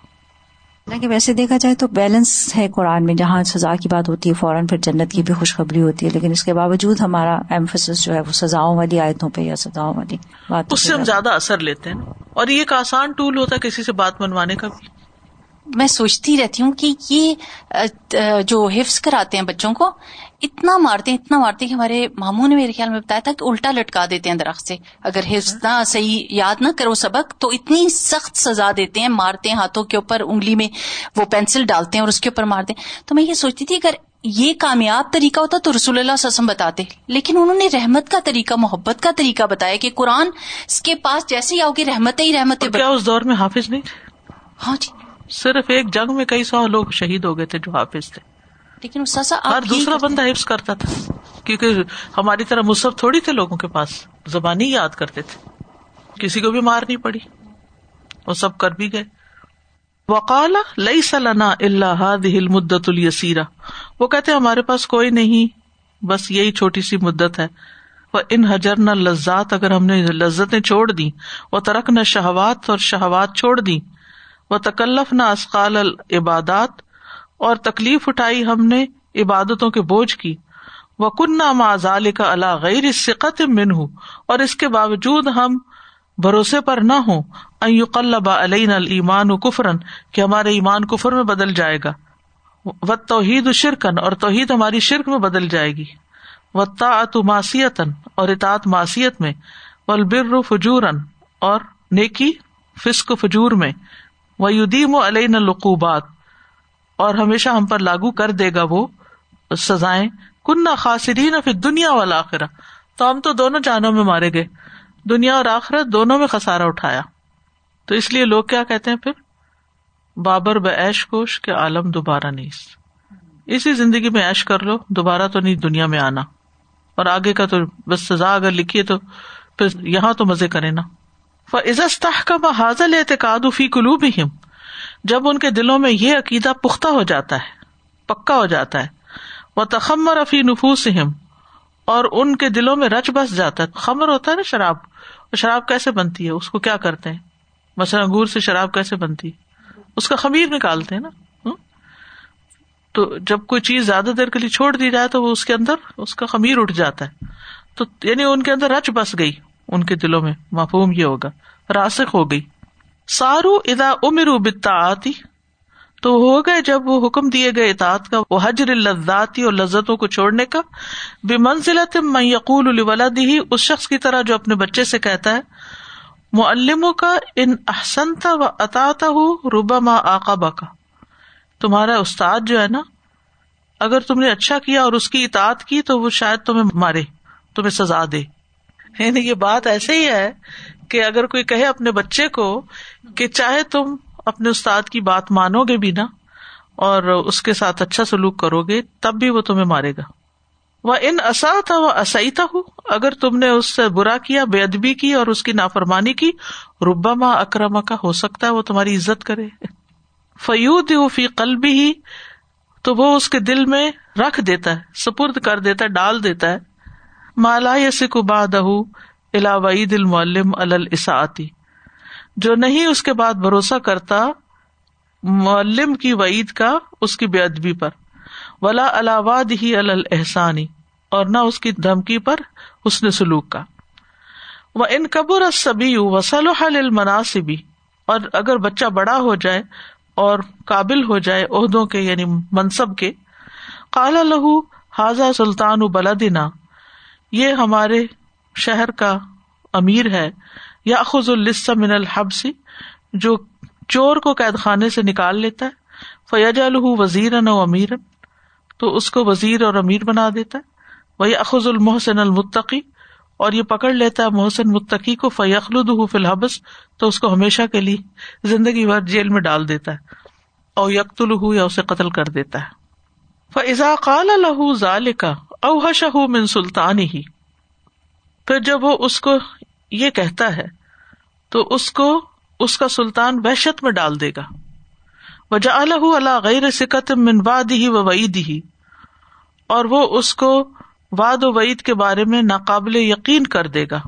حالانکہ ویسے دیکھا جائے تو بیلنس ہے قرآن میں, جہاں سزا کی بات ہوتی ہے فوراً پھر جنت کی بھی خوشخبری ہوتی ہے, لیکن اس کے باوجود ہمارا ایمفیسس جو ہے وہ سزاؤں والی آیتوں پہ یا سزاؤں والی بات, اس سے ہم زیادہ اثر لیتے ہیں. اور یہ ایک آسان ٹول ہوتا ہے کسی سے بات منوانے کا. میں سوچتی رہتی ہوں کہ یہ جو حفظ کراتے ہیں بچوں کو اتنا مارتے ہیں کہ ہمارے ماموں نے میرے خیال میں بتایا تھا کہ الٹا لٹکا دیتے ہیں درخت سے, اگر حفظ نہ صحیح یاد نہ کرو سبق تو اتنی سخت سزا دیتے ہیں, مارتے ہیں ہاتھوں کے اوپر, انگلی میں وہ پینسل ڈالتے ہیں اور اس کے اوپر مارتے ہیں. تو میں یہ سوچتی تھی اگر یہ کامیاب طریقہ ہوتا تو رسول اللہ صلی اللہ علیہ وسلم بتاتے, لیکن انہوں نے رحمت کا طریقہ, محبت کا طریقہ بتایا کہ قرآن اس کے پاس جیسے ہی آؤ گے رحمتیں ہی رحمتیں. کیا اس دور میں حافظ نہیں تھے؟ ہاں جی, صرف ایک جنگ میں کئی سو لوگ شہید ہو گئے تھے جو حافظ تھے, لیکن ہر دوسرا بندہ حفظ کرتا تھا, کیونکہ ہماری طرح مصحف تھوڑی تھے لوگوں کے پاس, زبانی یاد کرتے تھے, کسی کو بھی مار نہیں پڑی اور سب کر بھی گئے. وقال لیس لنا الا هذه المدة اليسيرة, وہ کہتے ہیں ہمارے پاس کوئی نہیں بس یہی چھوٹی سی مدت ہے. وان هجرنا اللذات, اگر ہم نے لذتیں چھوڑ دی, وترکنا شہوات, اور شہوات چھوڑ دی, وتکلفنا اثقال العبادات, اور تکلیف اٹھائی ہم نے عبادتوں کے بوجھ کی, وکننا مع ذلک علی غیر ثقۃ منہ, اور اس کے باوجود ہم بھروسے پر نہ ہوں, ان یقلب علینا الایمان کفرا, کہ ہمارا ایمان کفر میں بدل جائے گا, والتوحید شرکن, اور توحید ہماری شرک میں بدل جائے گی, والطاعۃ معصیۃ, اور اطاعت معصیت میں, والبر فجورا, اور نیکی فسق فجور میں, ویدیم علینا العقوبات, اور ہمیشہ ہم پر لاگو کر دے گا وہ سزائیں. کننا خاسرین فی الدنیا والآخرہ, تو ہم تو دونوں جانوں میں مارے گئے, دنیا اور آخرت دونوں میں خسارہ اٹھایا. تو اس لیے لوگ کیا کہتے ہیں پھر, بابر بعیش کوش, کہ عالم دوبارہ نہیں, اسی زندگی میں عیش کر لو, دوبارہ تو نہیں دنیا میں آنا, اور آگے کا تو بس سزا اگر لکھی تو پھر یہاں تو مزے کرے نا. فَإِذَا اسْتَحْكَمَ هَذَا الْاعْتِقَادُ فِي قُلُوبِهِمْ, جب ان کے دلوں میں یہ عقیدہ پختہ ہو جاتا ہے, پکا ہو جاتا ہے, وَتَخَمَّرَ فِي نُفُوسِهِمْ, اور ان کے دلوں میں رچ بس جاتا ہے. خمر ہوتا ہے نا شراب, اور شراب کیسے بنتی ہے, اس کو کیا کرتے ہیں, مثلا انگور سے شراب کیسے بنتی ہے, اس کا خمیر نکالتے ہیں نا. تو جب کوئی چیز زیادہ دیر کے لیے چھوڑ دی جائے تو وہ اس کے اندر اس کا خمیر اٹھ جاتا ہے. تو یعنی ان کے اندر رچ بس گئی, ان کے دلوں میں مفہوم یہ ہوگا راسخ ہو گئی. سارو اذا امروا بالطاعات, تو ہو گئے جب وہ حکم دیے گئے اطاعت کا, وہ حجر اللذات, اور لذتوں کو چھوڑنے کا, بمنزلۃ من یقول لولده, اس شخص کی طرح جو اپنے بچے سے کہتا ہے معلموں کا, ان احسنت و اطعته ربما عاقبک, تمہارا استاد جو ہے نا اگر تم نے اچھا کیا اور اس کی اطاعت کی تو وہ شاید تمہیں مارے, تمہیں سزا دے. یعنی یہ بات ایسے ہی ہے کہ اگر کوئی کہے اپنے بچے کو کہ چاہے تم اپنے استاد کی بات مانو گے بھی نا اور اس کے ساتھ اچھا سلوک کرو گے تب بھی وہ تمہیں مارے گا. وَإِنْ أَسَأْتَ وَأَسَئْتَهُ, اگر تم نے اس سے برا کیا, بے ادبی کی اور اس کی نافرمانی کی, رُبَّمَا أَكْرَمَكَ, ہو سکتا ہے وہ تمہاری عزت کرے. فَيُودِعُ فِي قَلْبِهِ, تو وہ اس کے دل میں رکھ دیتا ہے, سپرد کر دیتا ہے, ڈال دیتا ہے, ما لا يسق بعده الى وعيد المعلم على الاساءه, جو نہیں اس کے بعد بھروسہ کرتا معلم کی وعید کا اس کی بے ادبی پر, ولا على وعده على الاحسان, اور نہ اس کی دھمکی پر حسن سلوک کا. وان كبر الصبي وصلح للمناصب, اور اگر بچہ بڑا ہو جائے اور قابل ہو جائے عہدوں کے یعنی منصب کے، قال لہو ہذا سلطان بلدنا، یہ ہمارے شہر کا امیر ہے، یاخذ اللص من الحبس، جو چور کو قید خانے سے نکال لیتا ہے، فیجعلہ وزیرا و امیرا، تو اس کو وزیر اور امیر بنا دیتا ہے، ویاخذ المحسن المتقی، اور یہ پکڑ لیتا ہے محسن متقی کو، فیخلدہ فی الحبس، تو اس کو ہمیشہ کے لیے زندگی بھر جیل میں ڈال دیتا ہے، او یقتلہ، یا اسے قتل کر دیتا ہے، فاذا قال له ذلك اوحشه من سلطانه، پھر جب وہ اس کو یہ کہتا ہے تو اس کو اس کا سلطان وحشت میں ڈال دے گا، وجعله على غير ثقة من وعده ووعيده، اور وہ اس کو وعد و وعید کے بارے میں ناقابل یقین کر دے گا،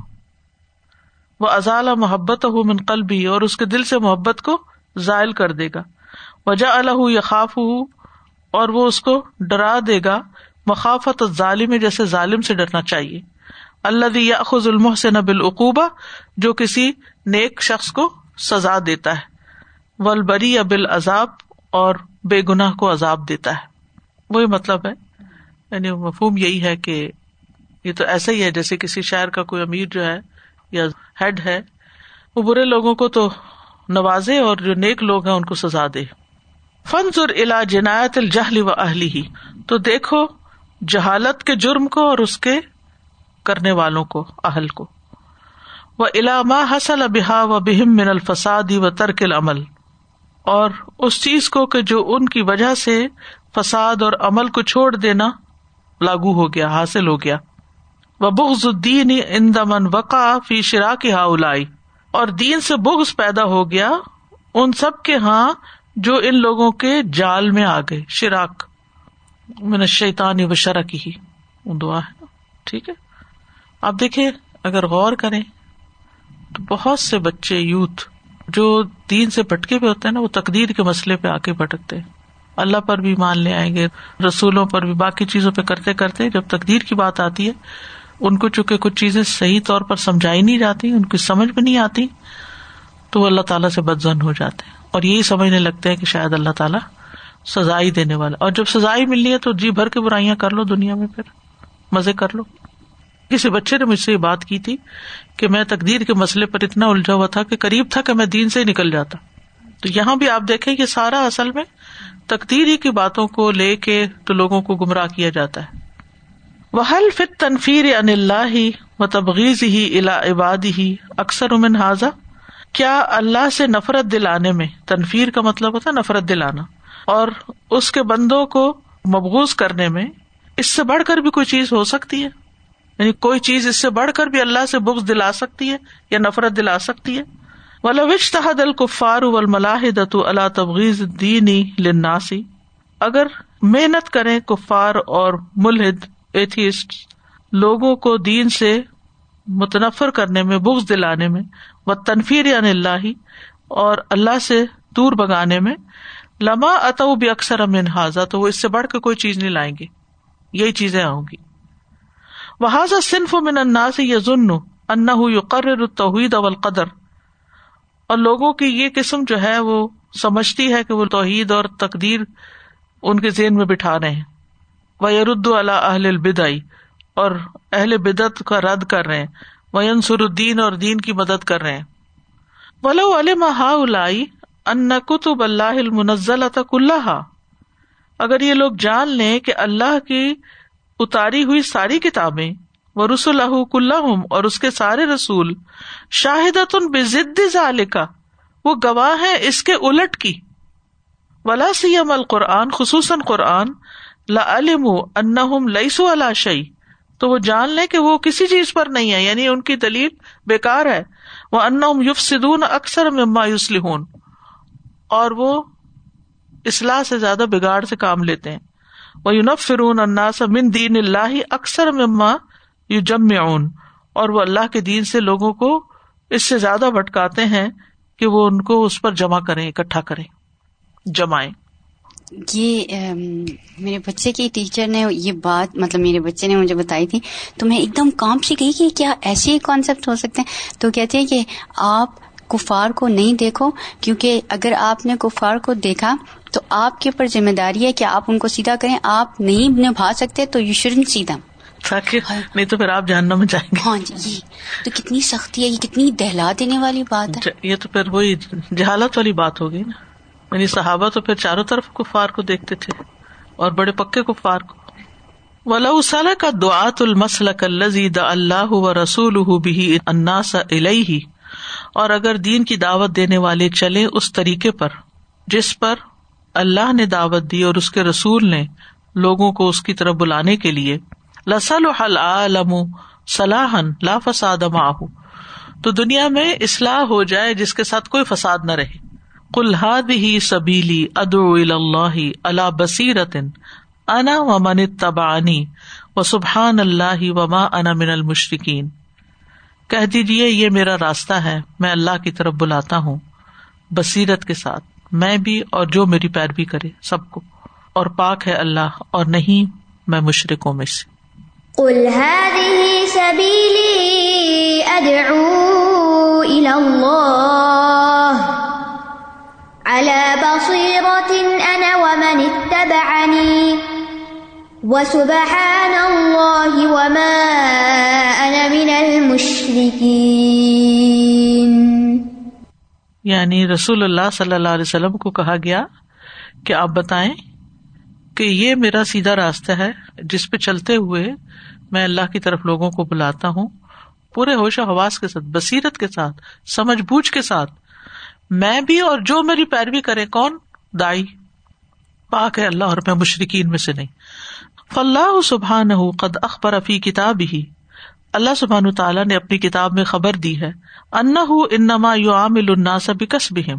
وازال محبته من قلبه، اور اس کے دل سے محبت کو زائل کر دے گا، وجعله يخافه، اور وہ اس کو ڈرا دے گا، مخافت الظالم، جیسے ظالم سے ڈرنا چاہیے، الذي يأخذ المحسن بالعقوبہ، جو کسی نیک شخص کو سزا دیتا ہے، والبری بالعذاب، اور بے گناہ کو عذاب دیتا ہے. وہی مطلب ہے، یعنی مفہوم یہی ہے کہ یہ تو ایسا ہی ہے جیسے کسی شہر کا کوئی امیر جو ہے یا ہیڈ ہے، وہ برے لوگوں کو تو نوازے اور جو نیک لوگ ہیں ان کو سزا دے. فانظر الى جنایت الجہل و اہلہ، تو دیکھو جہالت کے جرم کو اور اس کے کرنے والوں کو، اہل کو، وَإِلَى مَا حَصَلَ بِهَا وَبِهِمْ مِنَ الْفَسَادِ وَتَرْكِ الْعَمَلِ، اور اس چیز کو کہ جو ان کی وجہ سے فساد اور عمل کو چھوڑ دینا لاگو ہو گیا، حاصل ہو گیا، وَبُغْضُ الدِّينِ عِنْدَ مَنْ وَقَعَ فِي شِرَاكِ هَؤُلَاءِ، اور دین سے بغض پیدا ہو گیا ان سب کے ہاں جو ان لوگوں کے جال میں آ گئے، شراک، من الشیطان وشرکہ، دعا ہے، ٹھیک ہے. آپ دیکھیں اگر غور کریں تو بہت سے بچے، یوتھ جو دین سے بھٹکے ہوئے ہوتے ہیں نا، وہ تقدیر کے مسئلے پہ آ کے بھٹکتے ہیں، اللہ پر بھی مان لے آئیں گے، رسولوں پر بھی، باقی چیزوں پہ کرتے کرتے جب تقدیر کی بات آتی ہے، ان کو چونکہ کچھ چیزیں صحیح طور پر سمجھائی نہیں جاتی، ان کی سمجھ بھی نہیں آتی، تو وہ اللہ تعالیٰ سے بدظن ہو جاتے ہیں اور یہی سمجھنے لگتے ہیں کہ شاید اللہ تعالیٰ سزائی دینے والا، اور جب سزائی ملنی ہے تو جی بھر کے برائیاں کر لو دنیا میں، پھر مزے کر لو. کسی بچے نے مجھ سے یہ بات کی تھی کہ میں تقدیر کے مسئلے پر اتنا الجھا ہوا تھا کہ قریب تھا کہ میں دین سے ہی نکل جاتا. تو یہاں بھی آپ دیکھیں کہ سارا اصل میں تقدیری کی باتوں کو لے کے تو لوگوں کو گمراہ کیا جاتا ہے. وَهَلْ فِي التَّنْفِيرِ عَنِ اللَّهِ وَتَبْغِيضِهِ إِلَىٰ عِبَادِهِ أَكْثَرُ مِنْ هَٰذَا، کیا اللہ سے نفرت دلانے میں، تنفیر کا مطلب ہوتا ہے نفرت دلانا، اور اس کے بندوں کو مبغوض کرنے میں اس سے بڑھ کر بھی کوئی چیز ہو سکتی ہے؟ یعنی کوئی چیز اس سے بڑھ کر بھی اللہ سے بغض دلا سکتی ہے یا نفرت دلا سکتی ہے؟ وَلَوْ اجْتَهَدَ الْكُفَّارُ وَالْمَلَاحِدَةُ عَلَىٰ تَبْغِيضِ الدِّينِ لِلنَّاسِ، اگر محنت کریں کفار اور ملحد، ایتھیسٹ لوگوں کو دین سے متنفر کرنے میں، بغض دلانے میں، وَالتَّنْفِیرِ عَنِ اللَّهِ، اور اللہ سے دور بھگانے میں، لَمَا أَتَوْا بِأَكْثَرَ مِنْ هَٰذَا، تو وہ اس سے بڑھ کے کوئی چیز نہیں لائیں گے، یہی چیزیں آؤں گی. وَهَذَا صِنْفٌ مِنَ النَّاسِ يَظُنُّ أَنَّهُ يُقَرِّرُ التَّوْحِيدَ وَالْقَدَرَ، اور لوگوں کی یہ قسم جو ہے وہ سمجھتی ہے کہ وہ توحید اور تقدیر ان کے ذہن میں بٹھا رہے ہیں، وَيَرُدُّ عَلَىٰ أَهْلِ الْبِدَعِ، اور اہل بدعت کا رد کر رہے ہیں، وَيَنْصُرُ الدِّينَ، اور دین کی مدد کر رہے ہیں. وَلَوْ عَلِمَ هَٰؤُلَاءِ أَنَّ كُتُبَ اللَّهِ الْمُنَزَّلَةَ كُلَّهَا، اگر یہ لوگ جان لیں کہ اللہ کی اتاری ہوئی ساری کتابیں، ورسلہ کلہم، اور اس کے سارے رسول، شاہدۃ بضد ذالک، وہ گواہ ہیں اس کے الٹ کی، ولا سیما القرآن، خصوصاً قرآن، لعلموا انہم لیسوا علی شیء، تو وہ جان لیں کہ وہ کسی چیز پر نہیں ہے، یعنی ان کی دلیل بیکار ہے، وانہم یفسدون اکثر مما یصلحون، اور وہ اصلاح سے زیادہ بگاڑ سے کام لیتے ہیں، وَيُنَفِّرُونَ النَّاسَ مِنْ دِينِ اللَّهِ أَكْثَرَ مِمَّا يُجَمِّعُونَ، اور وہ اللہ کے دین سے لوگوں کو اس سے زیادہ بھٹکاتے ہیں کہ وہ ان کو اس پر جمع کریں، اکٹھا کریں، جمائیں. یہ میرے بچے کی ٹیچر نے یہ بات، مطلب میرے بچے نے مجھے بتائی تھی، تو میں ایک دم کانپ سی گئی کہ کیا ایسے کانسیپٹ ہو سکتے ہیں. تو کہتے ہیں کہ آپ کفار کو نہیں دیکھو، کیونکہ اگر آپ نے کفار کو دیکھا تو آپ کے اوپر ذمہ داری ہے کہ آپ ان کو سیدھا کریں، آپ نہیں نبھا سکتے تو یو شوڈنٹ سی دم، نہیں تو پھر آپ جہنم میں جائیں گے. ہاں جی، یہ تو کتنی سختی ہے، یہ کتنی دہلا دینے والی بات ہے. یہ تو پھر وہی جہالت والی بات ہوگی نا. یعنی صحابہ تو پھر چاروں طرف کفار کو دیکھتے تھے اور بڑے پکے کفار کو. وَلَوْ سَلَكَ الدُّعَاةُ الْمَسْلَكَ الَّذِي دَعَا اللَّهُ وَرَسُولُهُ بِهِ النَّاسَ إِلَيْهِ، اور اگر دین کی دعوت دینے والے چلیں اس طریقے پر جس پر اللہ نے دعوت دی اور اس کے رسول نے لوگوں کو اس کی طرف بلانے کے لیے، لَصَلُحَ الْعَالَمُ صَلَاحًا لَا فَسَادَ مَعَهُ، تو دنیا میں اصلاح ہو جائے جس کے ساتھ کوئی فساد نہ رہے. قُلْ هَٰذِهِ سَبِيلِي أَدْعُو إِلَى اللَّهِ عَلَىٰ بَصِيرَةٍ انا ومن اتبعنی وسبحان اللہ وما انا من المشرکین، کہہ دیجئے یہ میرا راستہ ہے، میں اللہ کی طرف بلاتا ہوں بصیرت کے ساتھ، میں بھی اور جو میری پیروی کرے سب کو، اور پاک ہے اللہ اور نہیں میں مشرکوں میں سے. قل هذه سبیلی ادعو الی اللہ علی بصیرۃ انا ومن اتبعنی وسبحان اللہ وما انا من المشرکین. یعنی رسول اللہ صلی اللہ علیہ وسلم کو کہا گیا کہ آپ بتائیں کہ یہ میرا سیدھا راستہ ہے جس پہ چلتے ہوئے میں اللہ کی طرف لوگوں کو بلاتا ہوں، پورے ہوش و حواس کے ساتھ، بصیرت کے ساتھ، سمجھ بوجھ کے ساتھ، میں بھی اور جو میری پیروی کرے. کون؟ دائی. پاک ہے اللہ اور میں مشرکین میں سے نہیں. فاللہ سبحانہ قد اخبر فی کتابہ، اللہ سبحانہ تعالیٰ نے اپنی کتاب میں خبر دی ہے، انہ انما یعامل الناس بکسبہم،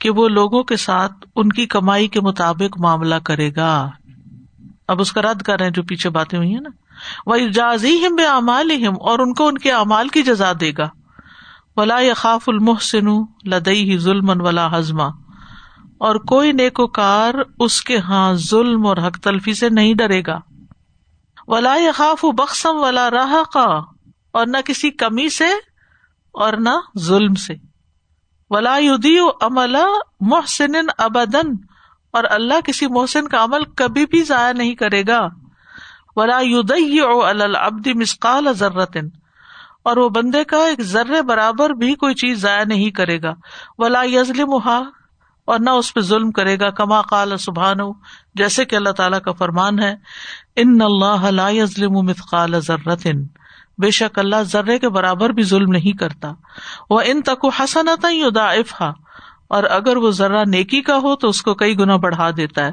کہ وہ لوگوں کے ساتھ ان کی کمائی کے مطابق معاملہ کرے گا. اب اس کا رد کر رہے ہیں جو پیچھے باتیں ہوئی ہیں نا. ویجازیہم باعمالہم، اور ان کو ان کے اعمال کی جزا دے گا. ولا یخاف المحسن لدیہ ظلما ولا ہضما، اور کوئی نیکوکار اس کے ہاں ظلم اور حق تلفی سے نہیں ڈرے گا. ولا یخاف بخسا ولا رہقا، اور نہ کسی کمی سے اور نہ ظلم سے. ولا یضیع عمل محسن ابدا، اور اللہ کسی محسن کا عمل کبھی بھی ضائع نہیں کرے گا. ولا یضیع علی العبد مثقال ذرۃ، اور وہ بندے کا ایک ذرے برابر بھی کوئی چیز ضائع نہیں کرے گا. ولا یظلمھا، اور نہ اس پہ ظلم کرے گا. کما قال سبحانہ، جیسے کہ اللہ تعالیٰ کا فرمان ہے، ان اللہ لا یظلم مثقال ذرۃ، بے شک اللہ ذرے کے برابر بھی ظلم نہیں کرتا. وان تک حسنۃ یضاعفھا، اور اگر وہ ذرہ نیکی کا ہو تو اس کو کئی گنا بڑھا دیتا ہے.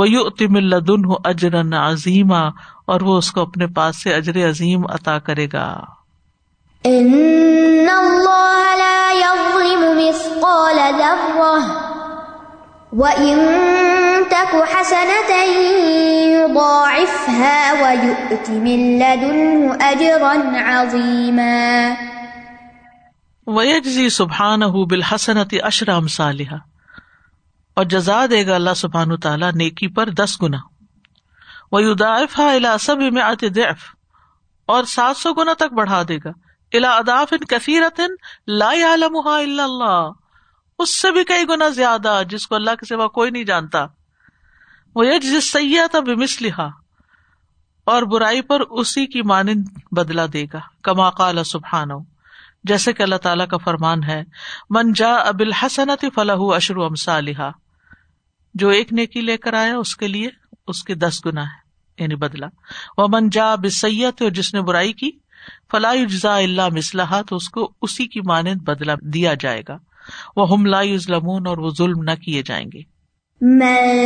ویؤتی من لدنہ اجرا عظیما، اور وہ اس کو اپنے پاس سے اجر عظیم عطا کرے گا. ان اللہ لا یظلم مثقال ذرہ وَإِن تَكُ حَسَنَةً يُضَاعِفْهَا وَيُؤْتِ مِن لَّدُنْهُ أَجْرًا عَظِيمًا. وَيَجْزِي سُبْحَانَهُ بِالْحَسَنَةِ عَشْرَ أَمْثَالِهَا، اور جزا دے گا اللہ سبحانہ تعالیٰ نیکی پر 10 گنا. وَيُضَاعِفْهَا إِلَى 700 ضِعْف، اور 700 گنا تک بڑھا دے گا. إِلَى أَضْعَافٍ كَثِيرَةٍ لَا يَعْلَمُهَا إِلَّا اللَّهُ، اس سے بھی کئی گنا زیادہ جس کو اللہ کے سوا کوئی نہیں جانتا. وَيَجْزِ السَّيِّئَةَ بِمِثْلِهَا، اور برائی پر اسی کی مانند بدلہ دے گا. کما قال سبحانہ، جیسے کہ اللہ تعالیٰ کا فرمان ہے، من جاء بالحسنۃ فلہ عشر امثالها، جو ایک نیکی لے کر آیا اس کے لیے اس کے 10 گنا ہے یعنی بدلہ. ومن جاء بالسیئۃ، اور جس نے برائی کی، فلا یجزا الا مثلها، تو اس کو اسی کی مانند بدلہ دیا جائے گا. وَهُمْ لَا يُظْلَمُونَ، اور وہ ظلم نہ کیے جائیں گے. مَن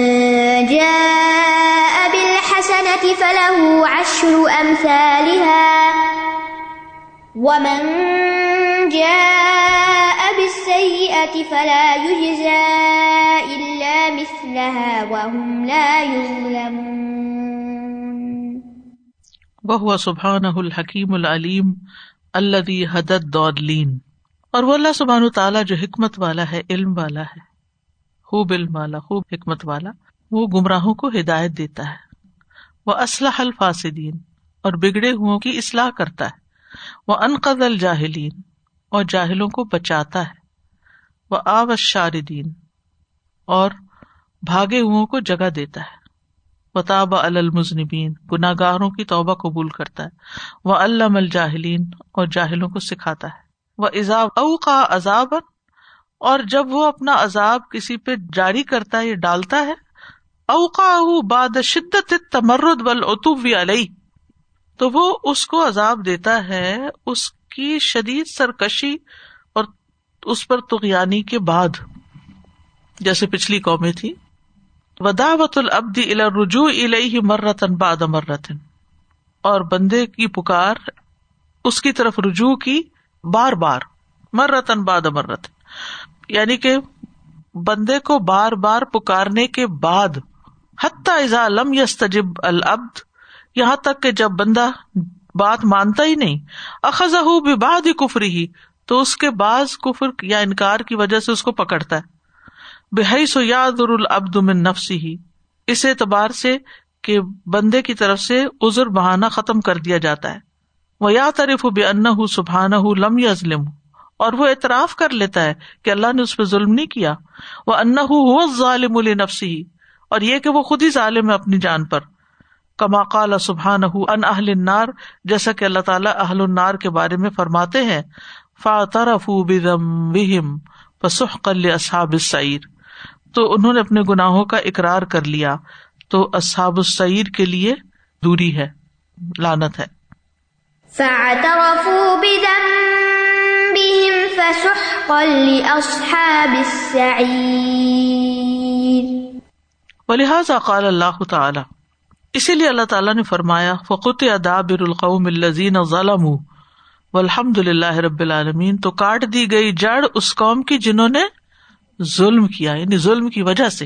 جَاءَ بِالْحَسَنَةِ فَلَهُ عَشْرُ أَمْثَالِهَا وَمَن جَاءَ بِالسَّيِّئَةِ فَلَا يُجْزَى إِلَّا مِثْلَهَا وَهُمْ لَا يُظْلَمُونَ. وَهُوَ سُبْحَانَهُ الْحَكِيمُ الْعَلِيمُ الَّذِي هَدَى الضَّالِّينَ، اور وہ اللہ سبحانہ تعالیٰ جو حکمت والا ہے، علم والا ہے، خوب علم والا، خوب حکمت والا، وہ گمراہوں کو ہدایت دیتا ہے. وَأَصْلَحَ الْفَاسِدِينَ، اور بگڑے ہوں کی اصلاح کرتا ہے. وَأَنْقَذَ الْجَاهِلِينَ، اور جاہلوں کو بچاتا ہے، وآوى الشاردین، اور بھاگے ہوئوں کو جگہ دیتا ہے، وتاب علی المذنبین، گناہ گاروں کی توبہ قبول کرتا ہے، وعلم الجاہلین، اور جاہلوں کو سکھاتا ہے، وإذا أوقع عذابا، اور جب وہ اپنا عذاب کسی پہ جاری کرتا ہے یا ڈالتا ہے، اوقعہ بعد شدت التمرد والعتو علیہ، تو وہ اس کو عذاب دیتا ہے اس کی شدید سرکشی اور اس پر طغیانی کے بعد، جیسے پچھلی قومیں تھی، ودعوت العبد الی الرجوع الیہ مرۃ بعد مرۃ، اور بندے کی پکار اس کی طرف رجوع کی بار بار، مرۃ بعد مرۃ، یعنی کہ بندے کو بار بار پکارنے کے بعد، حتی اذا لم یستجب العبد، یہاں تک کہ جب بندہ بات مانتا ہی نہیں، اخذہ ببعض کفرہ، تو اس کے بعض کفر یا انکار کی وجہ سے اس کو پکڑتا ہے، بحیث یعذر العبد من نفسہ، اس اعتبار سے کہ بندے کی طرف سے عذر بہانہ ختم کر دیا جاتا ہے، ویعترف بأنہ سبحانہ لم یظلم، اور وہ اعتراف کر لیتا ہے کہ اللہ نے اس پہ ظلم نہیں کیا، وأنہ هو الظالم لنفسہ، اور یہ کہ وہ خود ہی ظالم ہے اپنی جان پر، کما قال سبحانہ عن اہل النار، جیسا کہ اللہ تعالیٰ اہل النار کے بارے میں فرماتے ہیں، فاعترفوا بذنبہم فسحقا لأصحاب السعیر، تو انہوں نے اپنے گناہوں کا اقرار کر لیا، تو اصحاب السعیر کے لیے دوری ہے، لعنت ہے، فاعترفوا بذنبهم فسحقا لأصحاب السعیر، ولہذا قال اللہ تعالی، اسی لیے اللہ تعالی نے فرمایا، فقطع دابر القوم الذین ظلموا والحمد للہ رب العالمین، تو کاٹ دی گئی جڑ اس قوم کی جنہوں نے ظلم کیا، یعنی ظلم کی وجہ سے،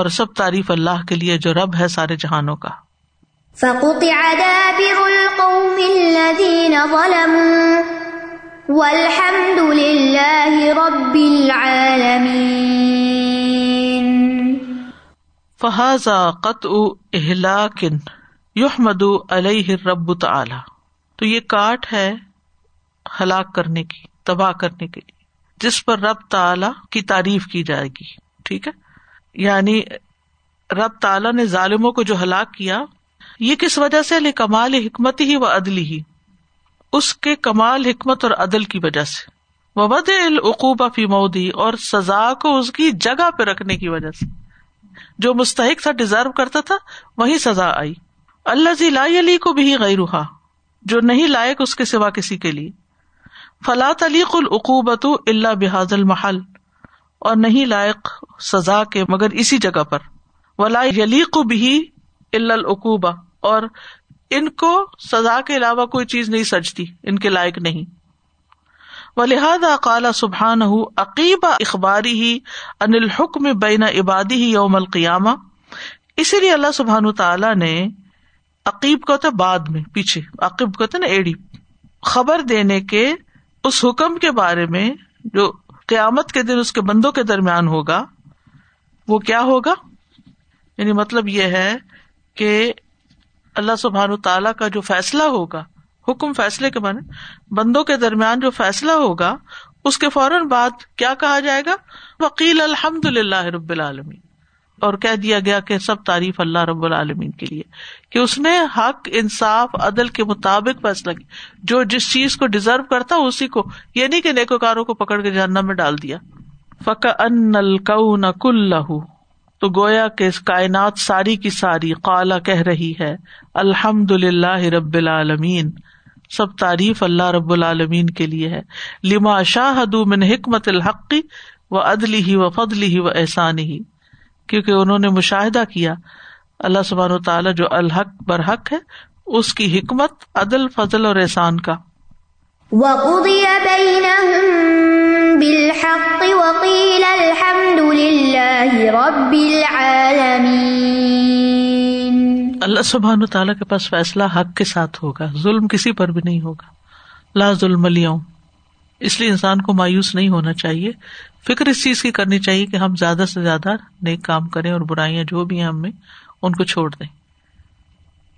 اور سب تعریف اللہ کے لیے جو رب ہے سارے جہانوں کا، فقطع دابر القوم الذین ظلموا والحمد للہ رب العالمین، فہذا قطع اہلاک یحمد علیہ الرب تعالی، تو یہ کاٹ ہے ہلاک کرنے کی، تباہ کرنے کے لیے، جس پر رب تعالی کی تعریف کی جائے گی، ٹھیک ہے، یعنی رب تعالی نے ظالموں کو جو ہلاک کیا، یہ کس وجہ سے؟ لکمال حکمتہ و عدلہ، اس کے کمال حکمت اور عدل کی وجہ سے، ووضع العقوبہ فی موضعہ، اور سزا کو اس کی جگہ پہ رکھنے کی وجہ سے، جو مستحق تھا، ڈیزرو کرتا تھا، وہی سزا آئی، الذی لا یلیق بہ غیرہا، جو نہیں لائق اس کے سوا کسی کے لیے، فلا تلیق العقوبۃ الا بہذا المحل، اور نہیں لائق سزا کے مگر اسی جگہ پر، ولا یلیق بہ الا العقوبہ، اور ان کو سزا کے علاوہ کوئی چیز نہیں سجتی، ان کے لائق نہیں، ولہذا قال سبحانہ عقیب اخبارہ عن الحکم بین عبادہ یوم القیامہ، اسی لیے اللہ سبحانہ تعالی نے، عقیب کو تو بعد میں، پیچھے، عقیب کو تو نا ایڑی، خبر دینے کے اس حکم کے بارے میں جو قیامت کے دن اس کے بندوں کے درمیان ہوگا، وہ کیا ہوگا، یعنی مطلب یہ ہے کہ اللہ سبحانہ تعالیٰ کا جو فیصلہ ہوگا، حکم فیصلے کے معنی، بندوں کے درمیان جو فیصلہ ہوگا، اس کے فوراً بعد کیا کہا جائے گا، وقیل الحمد للہ رب العالمین، اور کہہ دیا گیا کہ سب تعریف اللہ رب العالمین کے لیے، کہ اس نے حق، انصاف، عدل کے مطابق فیصلہ کیا، جو جس چیز کو ڈیزرو کرتا اسی کو، یہ نہیں کہ نیکوکاروں کو پکڑ کے جہنم میں ڈال دیا، فَكَأَنَّ الْكَوْنَ كُلَّهُ، تو گویا کہ اس کائنات ساری کی ساری قالا کہہ رہی ہے، الحمد للہ رب العالمین، سب تعریف اللہ رب العالمین کے لیے ہے، لما شاہدوا من حکمت الحق وعدلہ وفضلہ واحسانہ، کیونکہ انہوں نے مشاہدہ کیا اللہ سبحانہ وتعالی جو الحق برحق ہے، اس کی حکمت، عدل، فضل اور احسان کا، وَقُضِيَ بَيْنَهُم بِالْحَقِّ وَقِيلَ الْحَمْدُ لِلَّهِ رَبِّ الْعَالَمِينَ، اللہ سبحانہ وتعالی کے پاس فیصلہ حق کے ساتھ ہوگا، ظلم کسی پر بھی نہیں ہوگا، لا ظلم اليوم، اس لیے انسان کو مایوس نہیں ہونا چاہیے، فکر اس چیز کی کرنی چاہیے کہ ہم زیادہ سے زیادہ نیک کام کریں اور برائیاں جو بھی ہیں ہم میں ان کو چھوڑ دیں،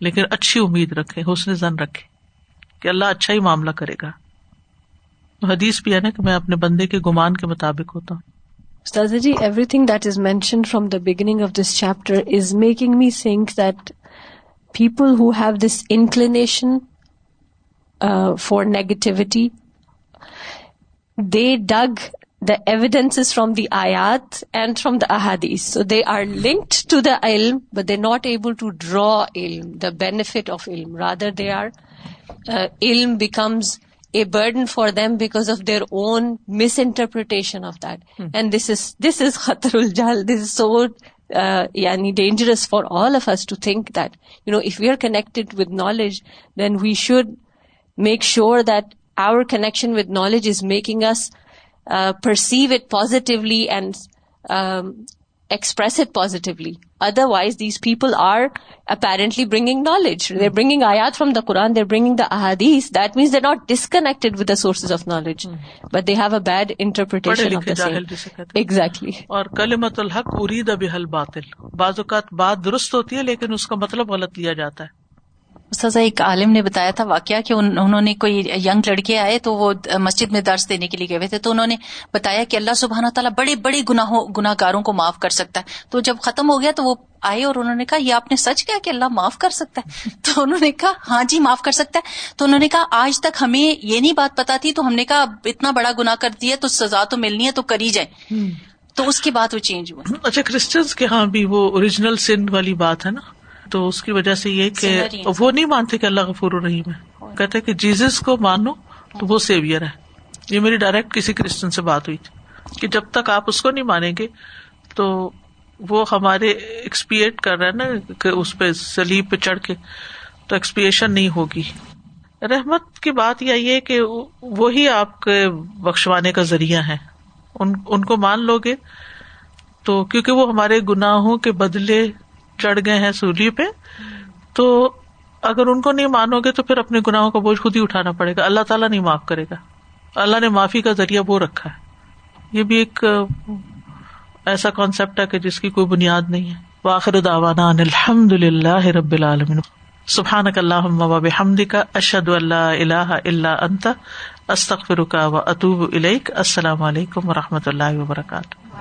لیکن اچھی امید رکھیں، حسن ظن رکھیں کہ اللہ اچھا ہی معاملہ کرے گا، حدیث بھی ہے نا کہ میں اپنے بندے کے گمان کے مطابق ہوتا ہوں. استاذہ ji, everything that is mentioned from the beginning of this chapter is making me think that people who have this inclination for negativity, they dug the evidences from the ayat and from the ahadith. So they are linked to the ilm, but they're not able to draw ilm, the benefit of ilm. Rather, they are ilm becomes a burden for them because of their own misinterpretation of that. And this is khatrul jahl. This is so... dangerous for all of us to think that, you know, if we are connected with knowledge, then we should make sure that our connection with knowledge is making us perceive it positively and express it positively. Otherwise, these people are apparently bringing knowledge. They're bringing ayat from the Quran, they're bringing the ahadith. That means they're not disconnected with the sources of knowledge, but they have a bad interpretation of the same. Exactly. اور کلمۃ الحق ارید بها الباطل, بعض اوقات بات درست ہوتی ہے لیکن اس کا مطلب غلط لیا جاتا ہے. استاذہ, ایک عالم نے بتایا تھا واقعہ کہ انہوں نے کوئی ینگ لڑکے آئے تو وہ مسجد میں درس دینے کے لیے گئے ہوئے تھے, تو انہوں نے بتایا کہ اللہ سبحانہ تعالیٰ بڑے بڑے گناہ گاروں کو معاف کر سکتا ہے. تو جب ختم ہو گیا تو وہ آئے اور انہوں نے کہا, یہ آپ نے سچ کہا کہ اللہ معاف کر سکتا ہے؟ تو انہوں نے کہا ہاں جی معاف کر سکتا ہے. تو انہوں نے کہا آج تک ہمیں یہ نہیں بات پتا تھی, تو ہم نے کہا اب اتنا بڑا گناہ کر دیا تو سزا تو ملنی ہے تو کر ہی جائیں. تو اس کے بعد وہ چینج ہوا. اچھا, کرسچنز کے ہاں بھی وہ اوریجنل سن والی بات ہے نا, تو اس کی وجہ سے یہ کہ وہ نہیں مانتے کہ اللہ غفور الرحیم ہے, کہتے کہ جیزس کو مانو تو وہ سیویئر ہے. یہ میری ڈائریکٹ کسی کرسچن سے بات ہوئی تھی کہ جب تک آپ اس کو نہیں مانیں گے تو وہ ہمارے ایکسپیٹ کر رہا ہے نا, کہ اس پہ صلیب پہ چڑھ کے, تو ایکسپیشن نہیں ہوگی. رحمت کی بات یہ ہے کہ وہی آپ کے بخشوانے کا ذریعہ ہے. ان کو مان لو گے تو, کیونکہ وہ ہمارے گناہوں کے بدلے چڑھ گئے ہیں سولی پہ, تو اگر ان کو نہیں مانو گے تو پھر اپنے گناہوں کا بوجھ خود ہی اٹھانا پڑے گا, اللہ تعالیٰ نہیں معاف کرے گا. اللہ نے معافی کا ذریعہ وہ رکھا ہے. یہ بھی ایک ایسا کانسیپٹ ہے کہ جس کی کوئی بنیاد نہیں ہے. وآخر دعوانا ان الحمدللہ رب العالمین. سبحانک اللہم و بحمدک, اشہد ان لا الہ الا انت, استغفرک و اتوب الیک. السلام علیکم و رحمۃ اللہ وبرکاتہ.